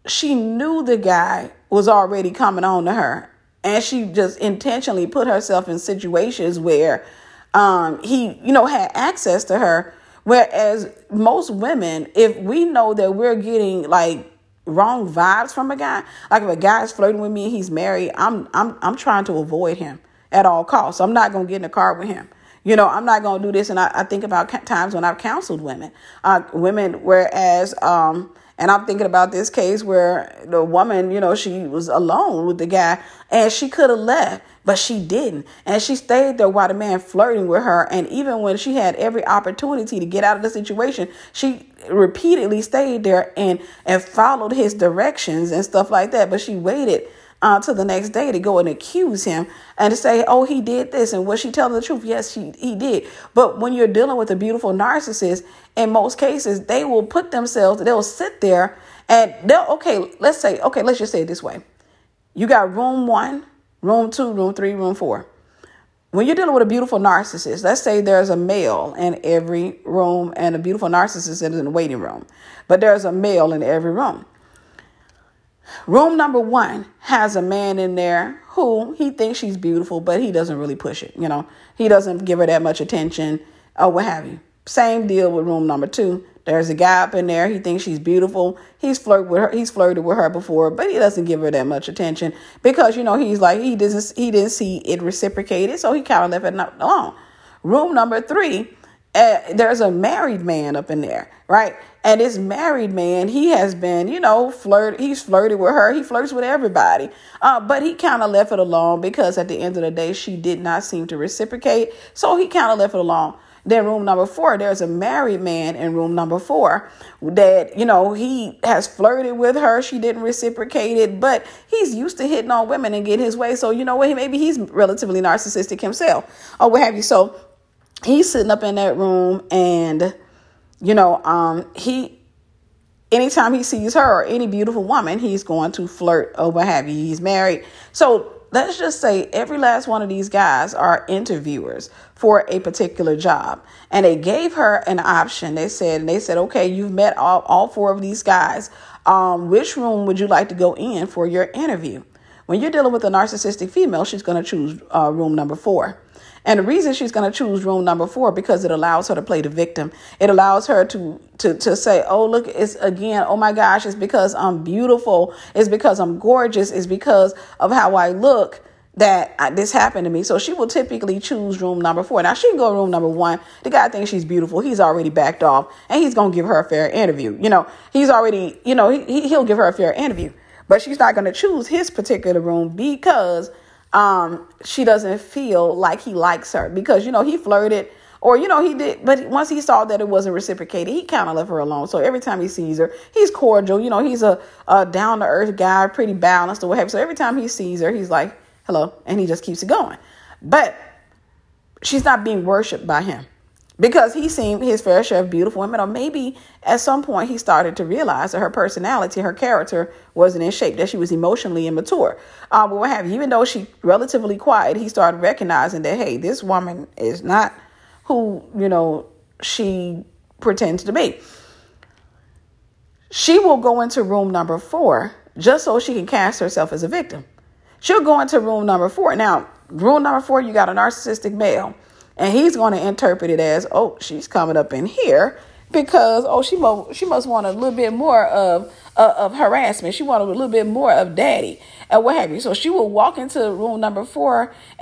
she knew the guy was already coming on to her. And she just intentionally put herself in situations where um, he, you know, had access to her. Whereas most women, if we know that we're getting like wrong vibes from a guy, like if a guy is flirting with me and he's married, I'm I'm I'm trying to avoid him at all costs. I'm not going to get in the car with him. You know, I'm not going to do this. And I, I think about times when I've counseled women, uh, women, whereas um and I'm thinking about this case where the woman, you know, she was alone with the guy and she could have left. But she didn't. And she stayed there while the man flirting with her. And even when she had every opportunity to get out of the situation, she repeatedly stayed there and, and followed his directions and stuff like that. But she waited uh, till the next day to go and accuse him and to say, oh, he did this. And was she telling the truth? Yes, she, he did. But when you're dealing with a beautiful narcissist, in most cases, they will put themselves, they'll sit there and they'll, okay, let's say, okay, let's just say it this way. You got room one, room two, room three, room four. When you're dealing with a beautiful narcissist, let's say there's a male in every room and a beautiful narcissist is in the waiting room, but there's a male in every room. Room number one has a man in there who he thinks she's beautiful, but he doesn't really push it. You know, he doesn't give her that much attention or what have you. Same deal with room number two. There's a guy up in there. He thinks she's beautiful. He's flirted with her. He's flirted with her before, but he doesn't give her that much attention because, you know, he's like, he didn't, he didn't see it reciprocated. So he kind of left it alone. Room number three, uh, there's a married man up in there. Right. And this married man, he has been, you know, flirt. He's flirted with her. He flirts with everybody. Uh, but he kind of left it alone because at the end of the day, she did not seem to reciprocate. So he kind of left it alone. Then room number four, there's a married man in room number four that, you know, he has flirted with her. She didn't reciprocate it, but he's used to hitting on women and get his way. So, you know what? Maybe he's relatively narcissistic himself or what have you. So he's sitting up in that room and, you know, um, he anytime he sees her or any beautiful woman, he's going to flirt or what have you. He's married. So let's just say every last one of these guys are interviewers for a particular job. And they gave her an option. They said, and they said, okay, you've met all, all four of these guys. Um, which room would you like to go in for your interview? When you're dealing with a narcissistic female, she's going to choose uh, room number four. And the reason she's going to choose room number four, because it allows her to play the victim. It allows her to to to say, oh, look, it's again, oh, my gosh, it's because I'm beautiful. It's because I'm gorgeous. It's because of how I look that I, this happened to me. So she will typically choose room number four. Now, she can go to room number one. The guy thinks she's beautiful. He's already backed off and he's going to give her a fair interview. You know, he's already, you know, he, he'll give her a fair interview, but she's not going to choose his particular room because Um, she doesn't feel like he likes her because, you know, he flirted or, you know, he did. But once he saw that it wasn't reciprocated, he kind of left her alone. So every time he sees her, he's cordial. You know, he's a, a down to earth guy, pretty balanced or what have you. So every time he sees her, he's like, hello. And he just keeps it going. But she's not being worshipped by him because he's seen his fair share of beautiful women. Or maybe at some point he started to realize that her personality, her character wasn't in shape, that she was emotionally immature. Uh, but what have you, even though she relatively quiet, he started recognizing that, hey, this woman is not who, you know, she pretends to be. She will go into room number four just so she can cast herself as a victim. She'll go into room number four. Now, room number four, you got a narcissistic male and he's going to interpret it as, oh, she's coming up in here because, oh, she mo- she must want a little bit more of Uh, of harassment. She wanted a little bit more of daddy and what have you. So she will walk into room number four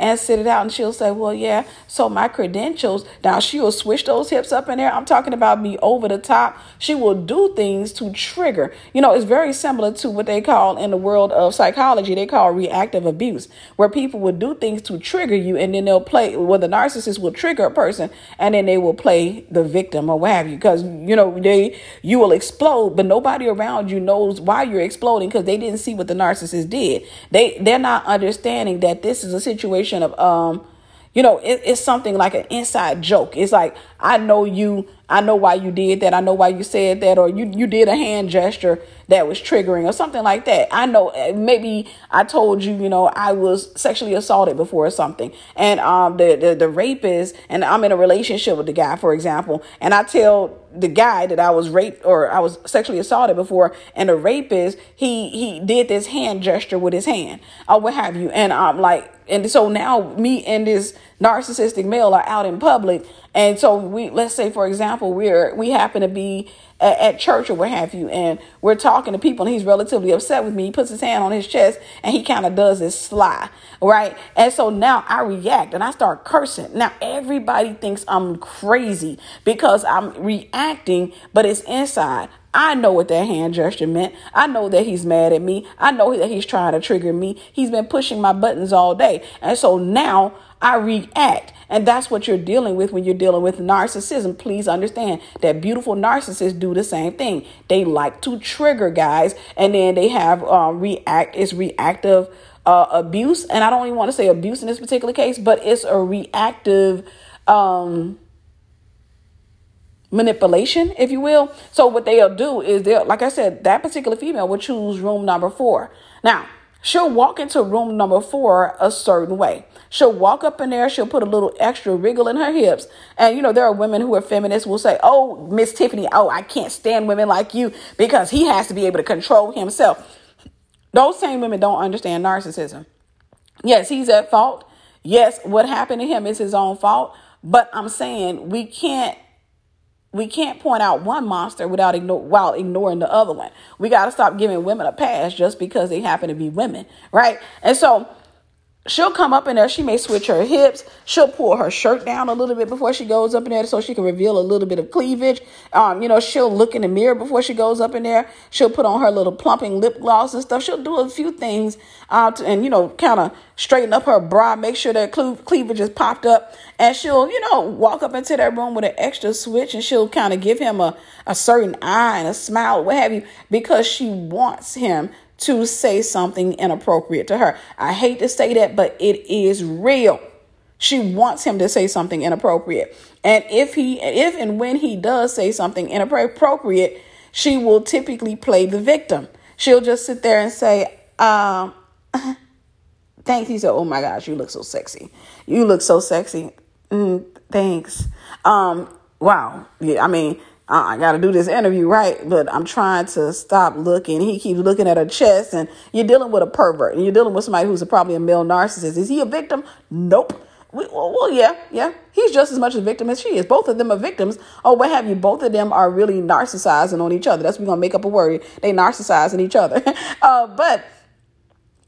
and sit it out and she'll say, well, yeah, so my credentials. Now she will switch those hips up in there. I'm talking about me over the top. She will do things to trigger. You know, it's very similar to what they call in the world of psychology, they call reactive abuse, where people will do things to trigger you and then they'll play, well, the narcissist will trigger a person and then they will play the victim or what have you. Because, you know, they you will explode, but nobody around you knows why you're exploding because they didn't see what the narcissist did. They they're not understanding that this is a situation of um, you know, it, it's something like an inside joke. It's like, I know you, I know why you did that, I know why you said that, or you you did a hand gesture that was triggering or something like that. I know maybe I told you, you know, I was sexually assaulted before or something, and um the the, the rapist, and I'm in a relationship with the guy, for example, and I tell the guy that I was raped or I was sexually assaulted before, and the rapist, he, he did this hand gesture with his hand or what have you. And I'm like, and so now me and this narcissistic male are out in public. And so we, let's say, for example, we're, we happen to be at, at church or what have you, and we're talking to people and he's relatively upset with me. He puts his hand on his chest and he kind of does this sly. Right. And so now I react and I start cursing. Now everybody thinks I'm crazy because I'm reacting, but it's inside. I know what that hand gesture meant. I know that he's mad at me. I know that he's trying to trigger me. He's been pushing my buttons all day. And so now I react. And that's what you're dealing with when you're dealing with narcissism. Please understand that beautiful narcissists do the same thing. They like to trigger guys, and then they have um, react. It's reactive uh, abuse. And I don't even want to say abuse in this particular case, but it's a reactive um, manipulation, if you will. So what they'll do is they'll, like I said, that particular female will choose room number four. Now, she'll walk into room number four a certain way. She'll walk up in there. She'll put a little extra wriggle in her hips. And, you know, there are women who are feminists will say, oh, Miss Tiffany, oh, I can't stand women like you because he has to be able to control himself. Those same women don't understand narcissism. Yes, he's at fault. Yes, what happened to him is his own fault. But I'm saying we can't. We can't point out one monster without ignore, while ignoring the other one. We got to stop giving women a pass just because they happen to be women, right? And so she'll come up in there. She may switch her hips. She'll pull her shirt down a little bit before she goes up in there so she can reveal a little bit of cleavage. Um, you know, she'll look in the mirror before she goes up in there. She'll put on her little plumping lip gloss and stuff. She'll do a few things uh, to, and, you know, kind of straighten up her bra, make sure that cleavage is popped up. And she'll, you know, walk up into that room with an extra switch, and she'll kind of give him a, a certain eye and a smile, what have you, because she wants him to say something inappropriate to her. I hate to say that, but it is real. She wants him to say something inappropriate. And if he, if and when he does say something inappropriate, she will typically play the victim. She'll just sit there and say, um, thanks. He said, oh my gosh, you look so sexy. You look so sexy. Mm, thanks. Um, wow. Yeah, I mean, I got to do this interview, right? But I'm trying to stop looking. He keeps looking at her chest, and you're dealing with a pervert, and you're dealing with somebody who's a, probably a male narcissist. Is he a victim? Nope. We, well, well, yeah, yeah. He's just as much a victim as she is. Both of them are victims. Oh, what have you? Both of them are really narcissizing on each other. That's we're going to make up a word. They narcissizing each other. uh, but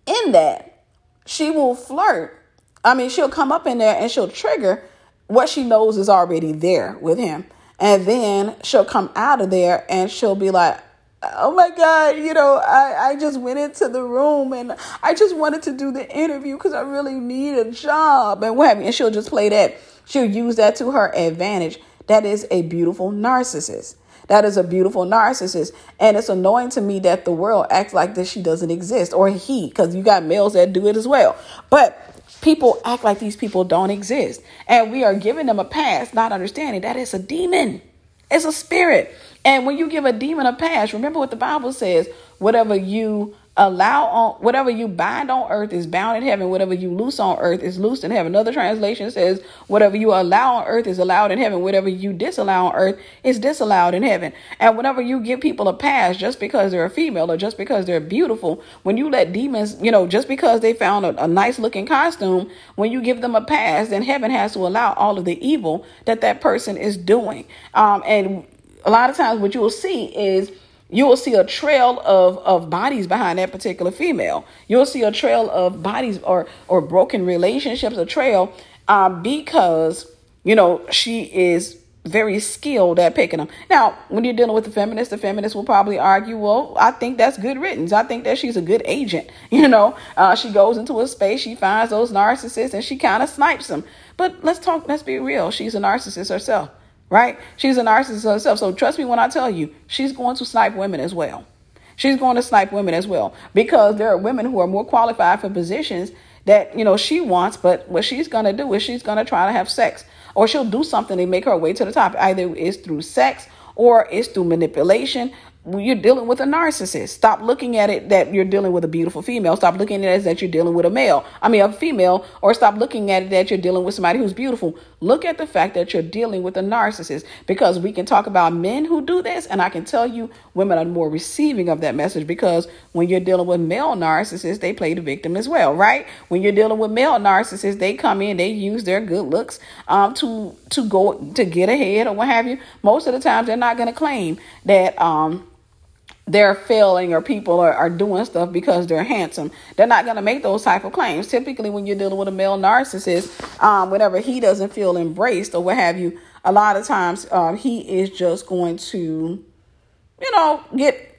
in that, she will flirt. I mean, she'll come up in there and she'll trigger what she knows is already there with him. And then she'll come out of there and she'll be like, oh, my God, you know, I, I just went into the room and I just wanted to do the interview because I really need a job and what have you. And she'll just play that. She'll use that to her advantage. That is a beautiful narcissist. That is a beautiful narcissist. And it's annoying to me that the world acts like this. She doesn't exist, or he, because you got males that do it as well. But people act like these people don't exist, and we are giving them a pass, not understanding that it's a demon. It's a spirit. And when you give a demon a pass, remember what the Bible says, whatever you allow on, whatever you bind on earth is bound in heaven. Whatever you loose on earth is loosed in heaven. Another translation says, whatever you allow on earth is allowed in heaven. Whatever you disallow on earth is disallowed in heaven. And whenever you give people a pass just because they're a female or just because they're beautiful, when you let demons, you know, just because they found a, a nice looking costume, when you give them a pass, then heaven has to allow all of the evil that that person is doing. Um, and a lot of times what you will see is, you will see a trail of, of bodies behind that particular female. You'll see a trail of bodies or, or broken relationships, a trail, uh, because, you know, she is very skilled at picking them. Now, when you're dealing with the feminist, the feminist will probably argue, well, I think that's good riddance. I think that she's a good agent. You know, uh, she goes into a space, she finds those narcissists, and she kind of snipes them. But let's talk, let's be real. She's a narcissist herself. Right? She's a narcissist herself. So trust me when I tell you, she's going to snipe women as well. She's going to snipe women as well, because there are women who are more qualified for positions that, you know, she wants. But what she's going to do is she's going to try to have sex, or she'll do something to make her way to the top. Either it's through sex or it's through manipulation. You're dealing with a narcissist. Stop looking at it that you're dealing with a beautiful female. Stop looking at it as that you're dealing with a male. I mean, a female, or stop looking at it that you're dealing with somebody who's beautiful. Look at the fact that you're dealing with a narcissist, because we can talk about men who do this. And I can tell you women are more receiving of that message, because when you're dealing with male narcissists, they play the victim as well. Right? When you're dealing with male narcissists, they come in, they use their good looks um, to to go to get ahead or what have you. Most of the times they're not going to claim that um they're failing or people are, are doing stuff because they're handsome. They're not going to make those type of claims. Typically, when you're dealing with a male narcissist, um, whenever he doesn't feel embraced or what have you, a lot of times um, he is just going to you know, get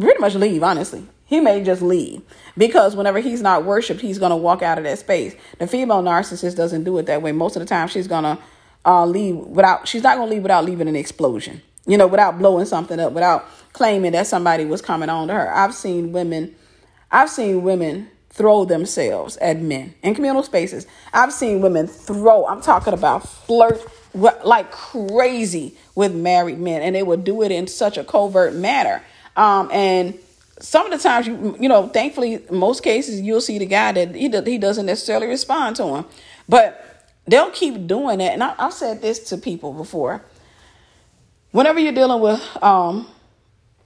pretty much leave, honestly. He may just leave, because whenever he's not worshipped, he's going to walk out of that space. The female narcissist doesn't do it that way. Most of the time, she's going to uh, leave without, she's not going to leave without leaving an explosion, you know, without blowing something up, without claiming that somebody was coming on to her. I've seen women, I've seen women throw themselves at men in communal spaces. I've seen women throw, I'm talking about flirt like crazy with married men, and they would do it in such a covert manner. Um, and some of the times, you you know, thankfully, most cases you'll see the guy that he, he doesn't necessarily respond to him, but they'll keep doing that. And I, I've said this to people before. Whenever you're dealing with um,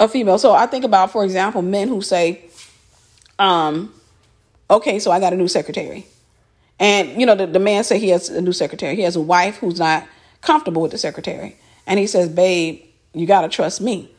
a female, so I think about, for example, men who say, um, okay, so I got a new secretary. And, you know, the, the man said he has a new secretary. He has a wife who's not comfortable with the secretary. And he says, babe, you got to trust me.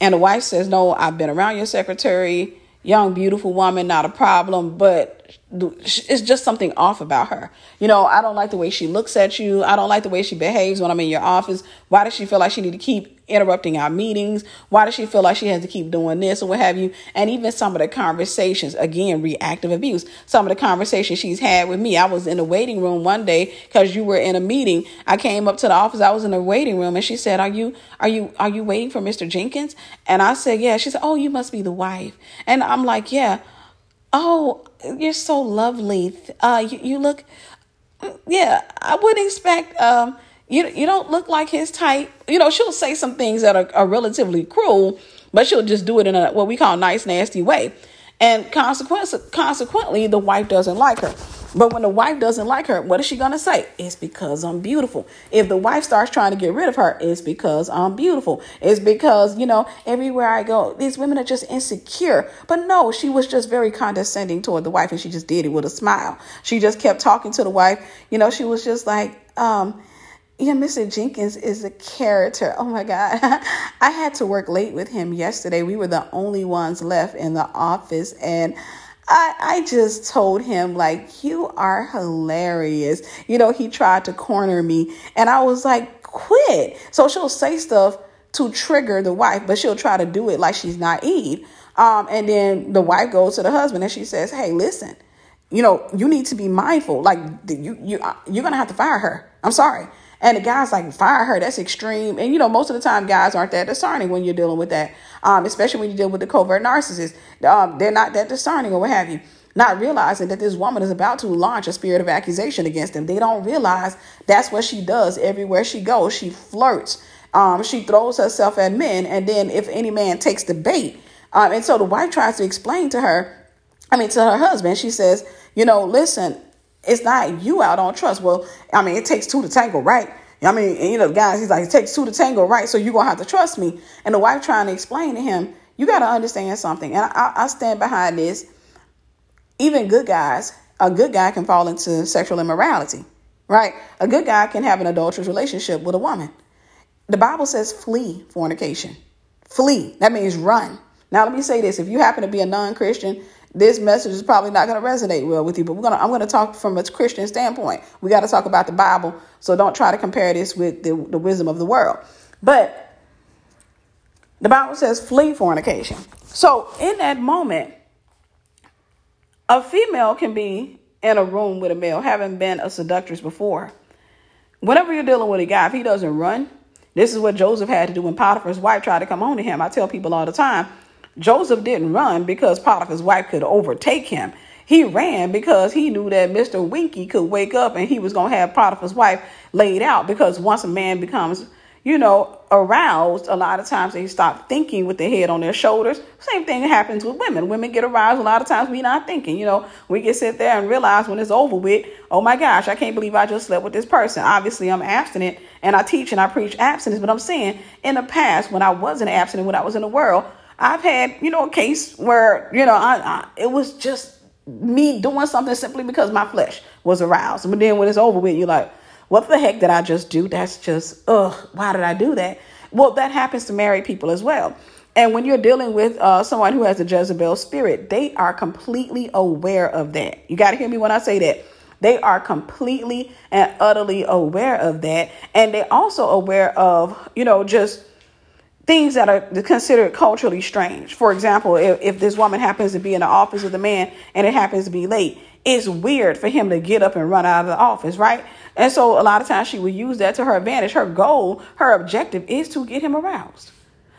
And the wife says, no, I've been around your secretary, young, beautiful woman, not a problem, but it's just something off about her. You know, I don't like the way she looks at you. I don't like the way she behaves when I'm in your office. Why does she feel like she need to keep interrupting our meetings? Why does she feel like she has to keep doing this or what have you? And even some of the conversations, again, reactive abuse, some of the conversations she's had with me. I was in the waiting room one day because you were in a meeting. I came up to the office. I was in the waiting room, and she said, are you, are you, are you waiting for Mister Jenkins? And I said, yeah. She said, oh, you must be the wife. And I'm like, yeah. Oh, you're so lovely. Uh, you, you look, yeah, I wouldn't expect, um, you you don't look like his type. You know, she'll say some things that are, are relatively cruel, but she'll just do it in a, what we call, nice, nasty way. And consequence, consequently, the wife doesn't like her. But when the wife doesn't like her, what is she going to say? It's because I'm beautiful. If the wife starts trying to get rid of her, it's because I'm beautiful. It's because, you know, everywhere I go, these women are just insecure. But no, she was just very condescending toward the wife, and she just did it with a smile. She just kept talking to the wife. You know, she was just like, um, yeah, Mister Jenkins is a character. Oh, my God. I had to work late with him yesterday. We were the only ones left in the office, and I, I just told him, like, you are hilarious. You know, he tried to corner me, and I was like, quit. So she'll say stuff to trigger the wife, but she'll try to do it like she's naive. Um, and then the wife goes to the husband and she says, hey, listen, you know, you need to be mindful. Like, you, you, you're going to have to fire her. I'm sorry. And the guy's like, fire her. That's extreme. And, you know, most of the time, guys aren't that discerning when you're dealing with that, um, especially when you deal with the covert narcissist. Um, they're not that discerning or what have you, not realizing that this woman is about to launch a spirit of accusation against them. They don't realize that's what she does everywhere she goes. She flirts. Um, she throws herself at men. And then if any man takes the bait, um, and so the wife tries to explain to her, I mean, to her husband, she says, you know, listen, it's not you I don't trust. Well, I mean, it takes two to tango, right? I mean, and, you know, guys, he's like, it takes two to tango, right? So you're going to have to trust me. And the wife trying to explain to him, you got to understand something. And I, I stand behind this. Even good guys, a good guy can fall into sexual immorality, right? A good guy can have an adulterous relationship with a woman. The Bible says flee fornication. Flee. That means run. Now, let me say this. If you happen to be a non-Christian, this message is probably not going to resonate well with you, but we're going to, I'm going to talk from a Christian standpoint. We got to talk about the Bible. So don't try to compare this with the, the wisdom of the world. But the Bible says flee fornication. So in that moment, a female can be in a room with a male, having been a seductress before. Whenever you're dealing with a guy, if he doesn't run, this is what Joseph had to do when Potiphar's wife tried to come on to him. I tell people all the time, Joseph didn't run because Potiphar's wife could overtake him. He ran because he knew that Mister Winky could wake up and he was going to have Potiphar's wife laid out, because once a man becomes, you know, aroused, a lot of times they stop thinking with their head on their shoulders. Same thing happens with women. Women get aroused. A lot of times we're not thinking, you know, we can sit there and realize when it's over with, oh, my gosh, I can't believe I just slept with this person. Obviously, I'm abstinent, and I teach and I preach abstinence. But I'm saying in the past, when I wasn't abstinent, when I was in the world, I've had, you know, a case where, you know, I, I, it was just me doing something simply because my flesh was aroused. But then when it's over with, you're like, what the heck did I just do? That's just, ugh, why did I do that? Well, that happens to married people as well. And when you're dealing with uh, someone who has a Jezebel spirit, they are completely aware of that. You got to hear me when I say that. They are completely and utterly aware of that. And they're also aware of, you know, just things that are considered culturally strange. For example, if, if this woman happens to be in the office of the man and it happens to be late, it's weird for him to get up and run out of the office, right? And so a lot of times she would use that to her advantage. Her goal, her objective is to get him aroused.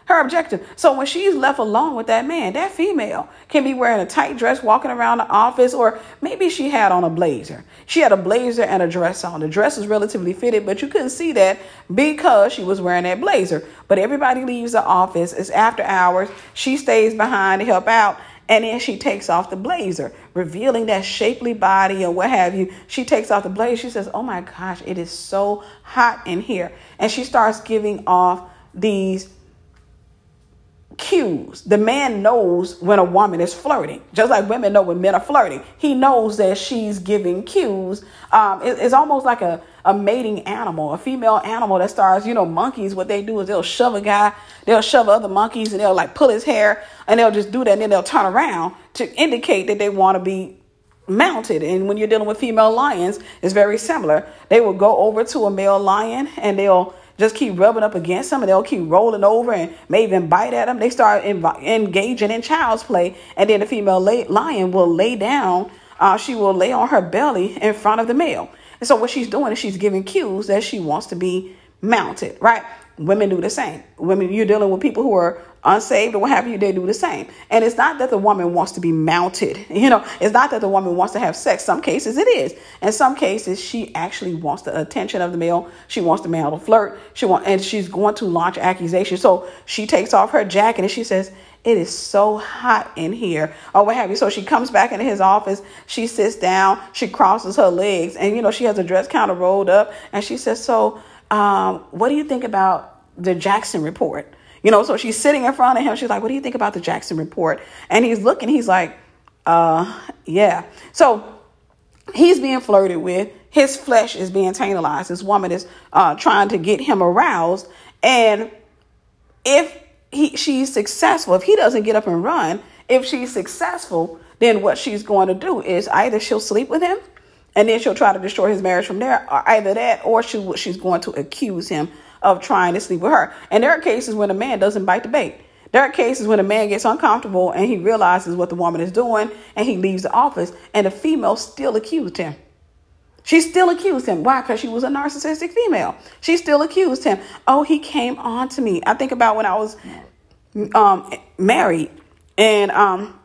Her objective. So when she's left alone with that man, that female can be wearing a tight dress, walking around the office, or maybe she had on a blazer. She had a blazer and a dress on. The dress was relatively fitted, but you couldn't see that because she was wearing that blazer. But everybody leaves the office. It's after hours. She stays behind to help out. And then she takes off the blazer, revealing that shapely body and what have you. She takes off the blazer. She says, oh, my gosh, it is so hot in here. And she starts giving off these cues. The man knows when a woman is flirting, just like women know when men are flirting. He knows that she's giving cues. Um, it, it's almost like a, a mating animal, a female animal that starts, you know, monkeys, what they do is they'll shove a guy, they'll shove other monkeys and they'll like pull his hair and they'll just do that. And then they'll turn around to indicate that they want to be mounted. And when you're dealing with female lions, it's very similar. They will go over to a male lion and they'll just keep rubbing up against them and they'll keep rolling over and may even bite at them. They start inv- engaging in child's play. And then the female lay- lion will lay down. Uh, she will lay on her belly in front of the male. And so what she's doing is she's giving cues that she wants to be mounted, right? Women do the same. Women, you're dealing with people who are unsaved or what have you, they do the same. And it's not that the woman wants to be mounted. You know, it's not that the woman wants to have sex. Some cases it is. In some cases, she actually wants the attention of the male. She wants the male to flirt. She want, and she's going to launch accusations. So she takes off her jacket and she says, it is so hot in here or what have you. So she comes back into his office. She sits down. She crosses her legs and, you know, she has a dress kind of rolled up and she says, so um, what do you think about the Jackson report? You know, so she's sitting in front of him. She's like, what do you think about the Jackson report? And he's looking, he's like, uh, yeah. So he's being flirted with. His flesh is being tantalized. This woman is uh, trying to get him aroused. And if he, she's successful, if he doesn't get up and run, if she's successful, then what she's going to do is either she'll sleep with him and then she'll try to destroy his marriage from there, or either that, or she, she's going to accuse him of trying to sleep with her. And there are cases when a man doesn't bite the bait. There are cases when a man gets uncomfortable and he realizes what the woman is doing and he leaves the office and the female still accused him. She still accused him. Why? Because she was a narcissistic female. She still accused him. Oh, he came on to me. I think about when I was um, married and um,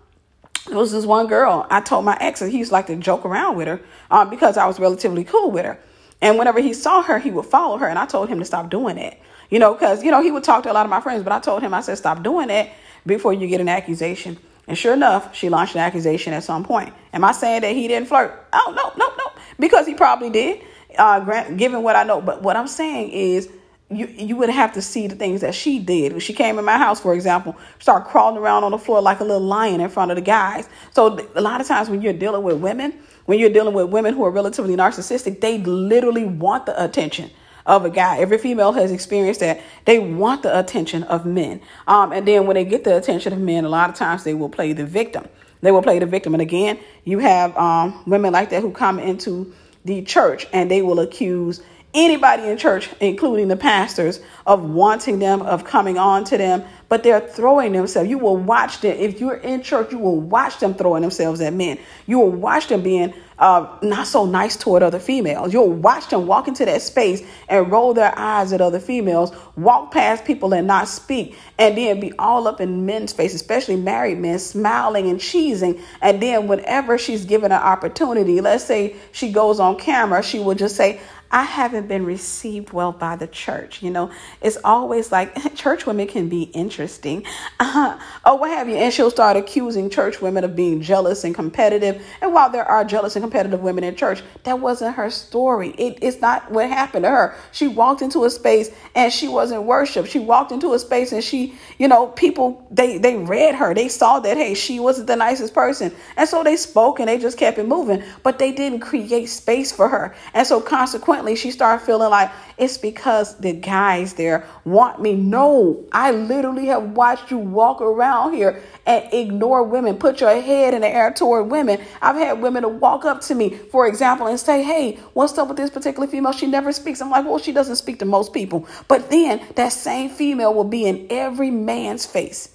it was this one girl. I told my ex that he used to like to joke around with her uh, because I was relatively cool with her. And whenever he saw her, he would follow her. And I told him to stop doing that, you know, because, you know, he would talk to a lot of my friends. But I told him, I said, stop doing that before you get an accusation. And sure enough, she launched an accusation at some point. Am I saying that he didn't flirt? Oh, no, no, no, because he probably did, uh, grant, given what I know. But what I'm saying is you you would have to see the things that she did. When she came in my house, for example, start crawling around on the floor like a little lion in front of the guys. So th- a lot of times when you're dealing with women, when you're dealing with women who are relatively narcissistic, they literally want the attention of a guy. Every female has experienced that. They want the attention of men. Um, and then when they get the attention of men, a lot of times they will play the victim. They will play the victim. And again, you have um, women like that who come into the church and they will accuse anybody in church, including the pastors, of wanting them, of coming on to them, but they're throwing themselves. You will watch them. If you're in church, you will watch them throwing themselves at men. You will watch them being uh, not so nice toward other females. You'll watch them walk into that space and roll their eyes at other females, walk past people and not speak, and then be all up in men's face, especially married men, smiling and cheesing. And then whenever she's given an opportunity, let's say she goes on camera, she will just say, I haven't been received well by the church. You know, it's always like church women can be interesting. Uh, oh, what have you? And she'll start accusing church women of being jealous and competitive. And while there are jealous and competitive women in church, that wasn't her story. It, it's not what happened to her. She walked into a space and she wasn't worshiped. She walked into a space and she, you know, people, they, they read her. They saw that, hey, she wasn't the nicest person. And so they spoke and they just kept it moving, but they didn't create space for her. And so consequently, she started feeling like it's because the guys there want me. No, I literally have watched you walk around here and ignore women, put your head in the air toward women. I've had women to walk up to me, for example, and say, hey, what's up with this particular female? She never speaks. I'm like, well, she doesn't speak to most people. But then that same female will be in every man's face,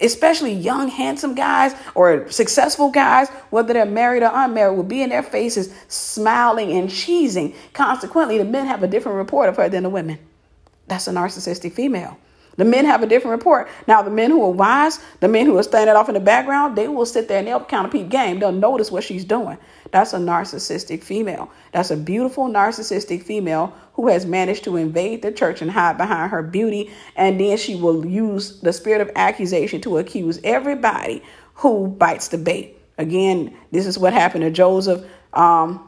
especially young, handsome guys or successful guys, whether they're married or unmarried, will be in their faces smiling and cheesing. Consequently, the men have a different report of her than the women. That's a narcissistic female. The men have a different report. Now, the men who are wise, the men who are standing off in the background, they will sit there and they'll count a peep game. They'll notice what she's doing. That's a narcissistic female. That's a beautiful narcissistic female who has managed to invade the church and hide behind her beauty. And then she will use the spirit of accusation to accuse everybody who bites the bait. Again, this is what happened to Joseph. Um,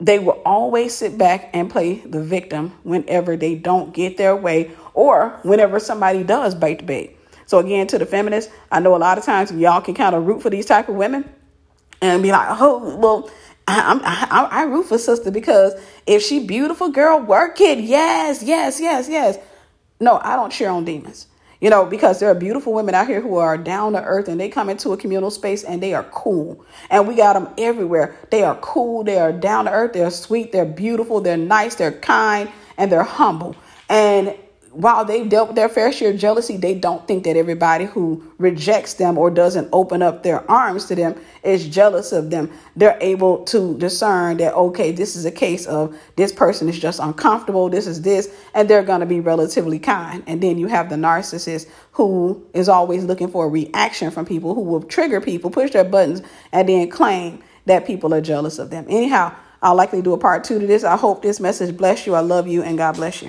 They will always sit back and play the victim whenever they don't get their way or whenever somebody does bite the bait. So again, to the feminists, I know a lot of times y'all can kind of root for these type of women and be like, oh, well, I, I, I, I root for sister because if she beautiful, girl, work it. Yes, yes, yes, yes. No, I don't cheer on demons. You know, because there are beautiful women out here who are down to earth and they come into a communal space and they are cool. And we got them everywhere. They are cool. They are down to earth. They're sweet. They're beautiful. They're nice. They're kind and they're humble. And while they've dealt with their fair share of jealousy, they don't think that everybody who rejects them or doesn't open up their arms to them is jealous of them. They're able to discern that, okay, this is a case of this person is just uncomfortable. This is this, and they're going to be relatively kind. And then you have the narcissist who is always looking for a reaction from people, who will trigger people, push their buttons, and then claim that people are jealous of them. Anyhow, I'll likely do a part two to this. I hope this message bless you. I love you and God bless you.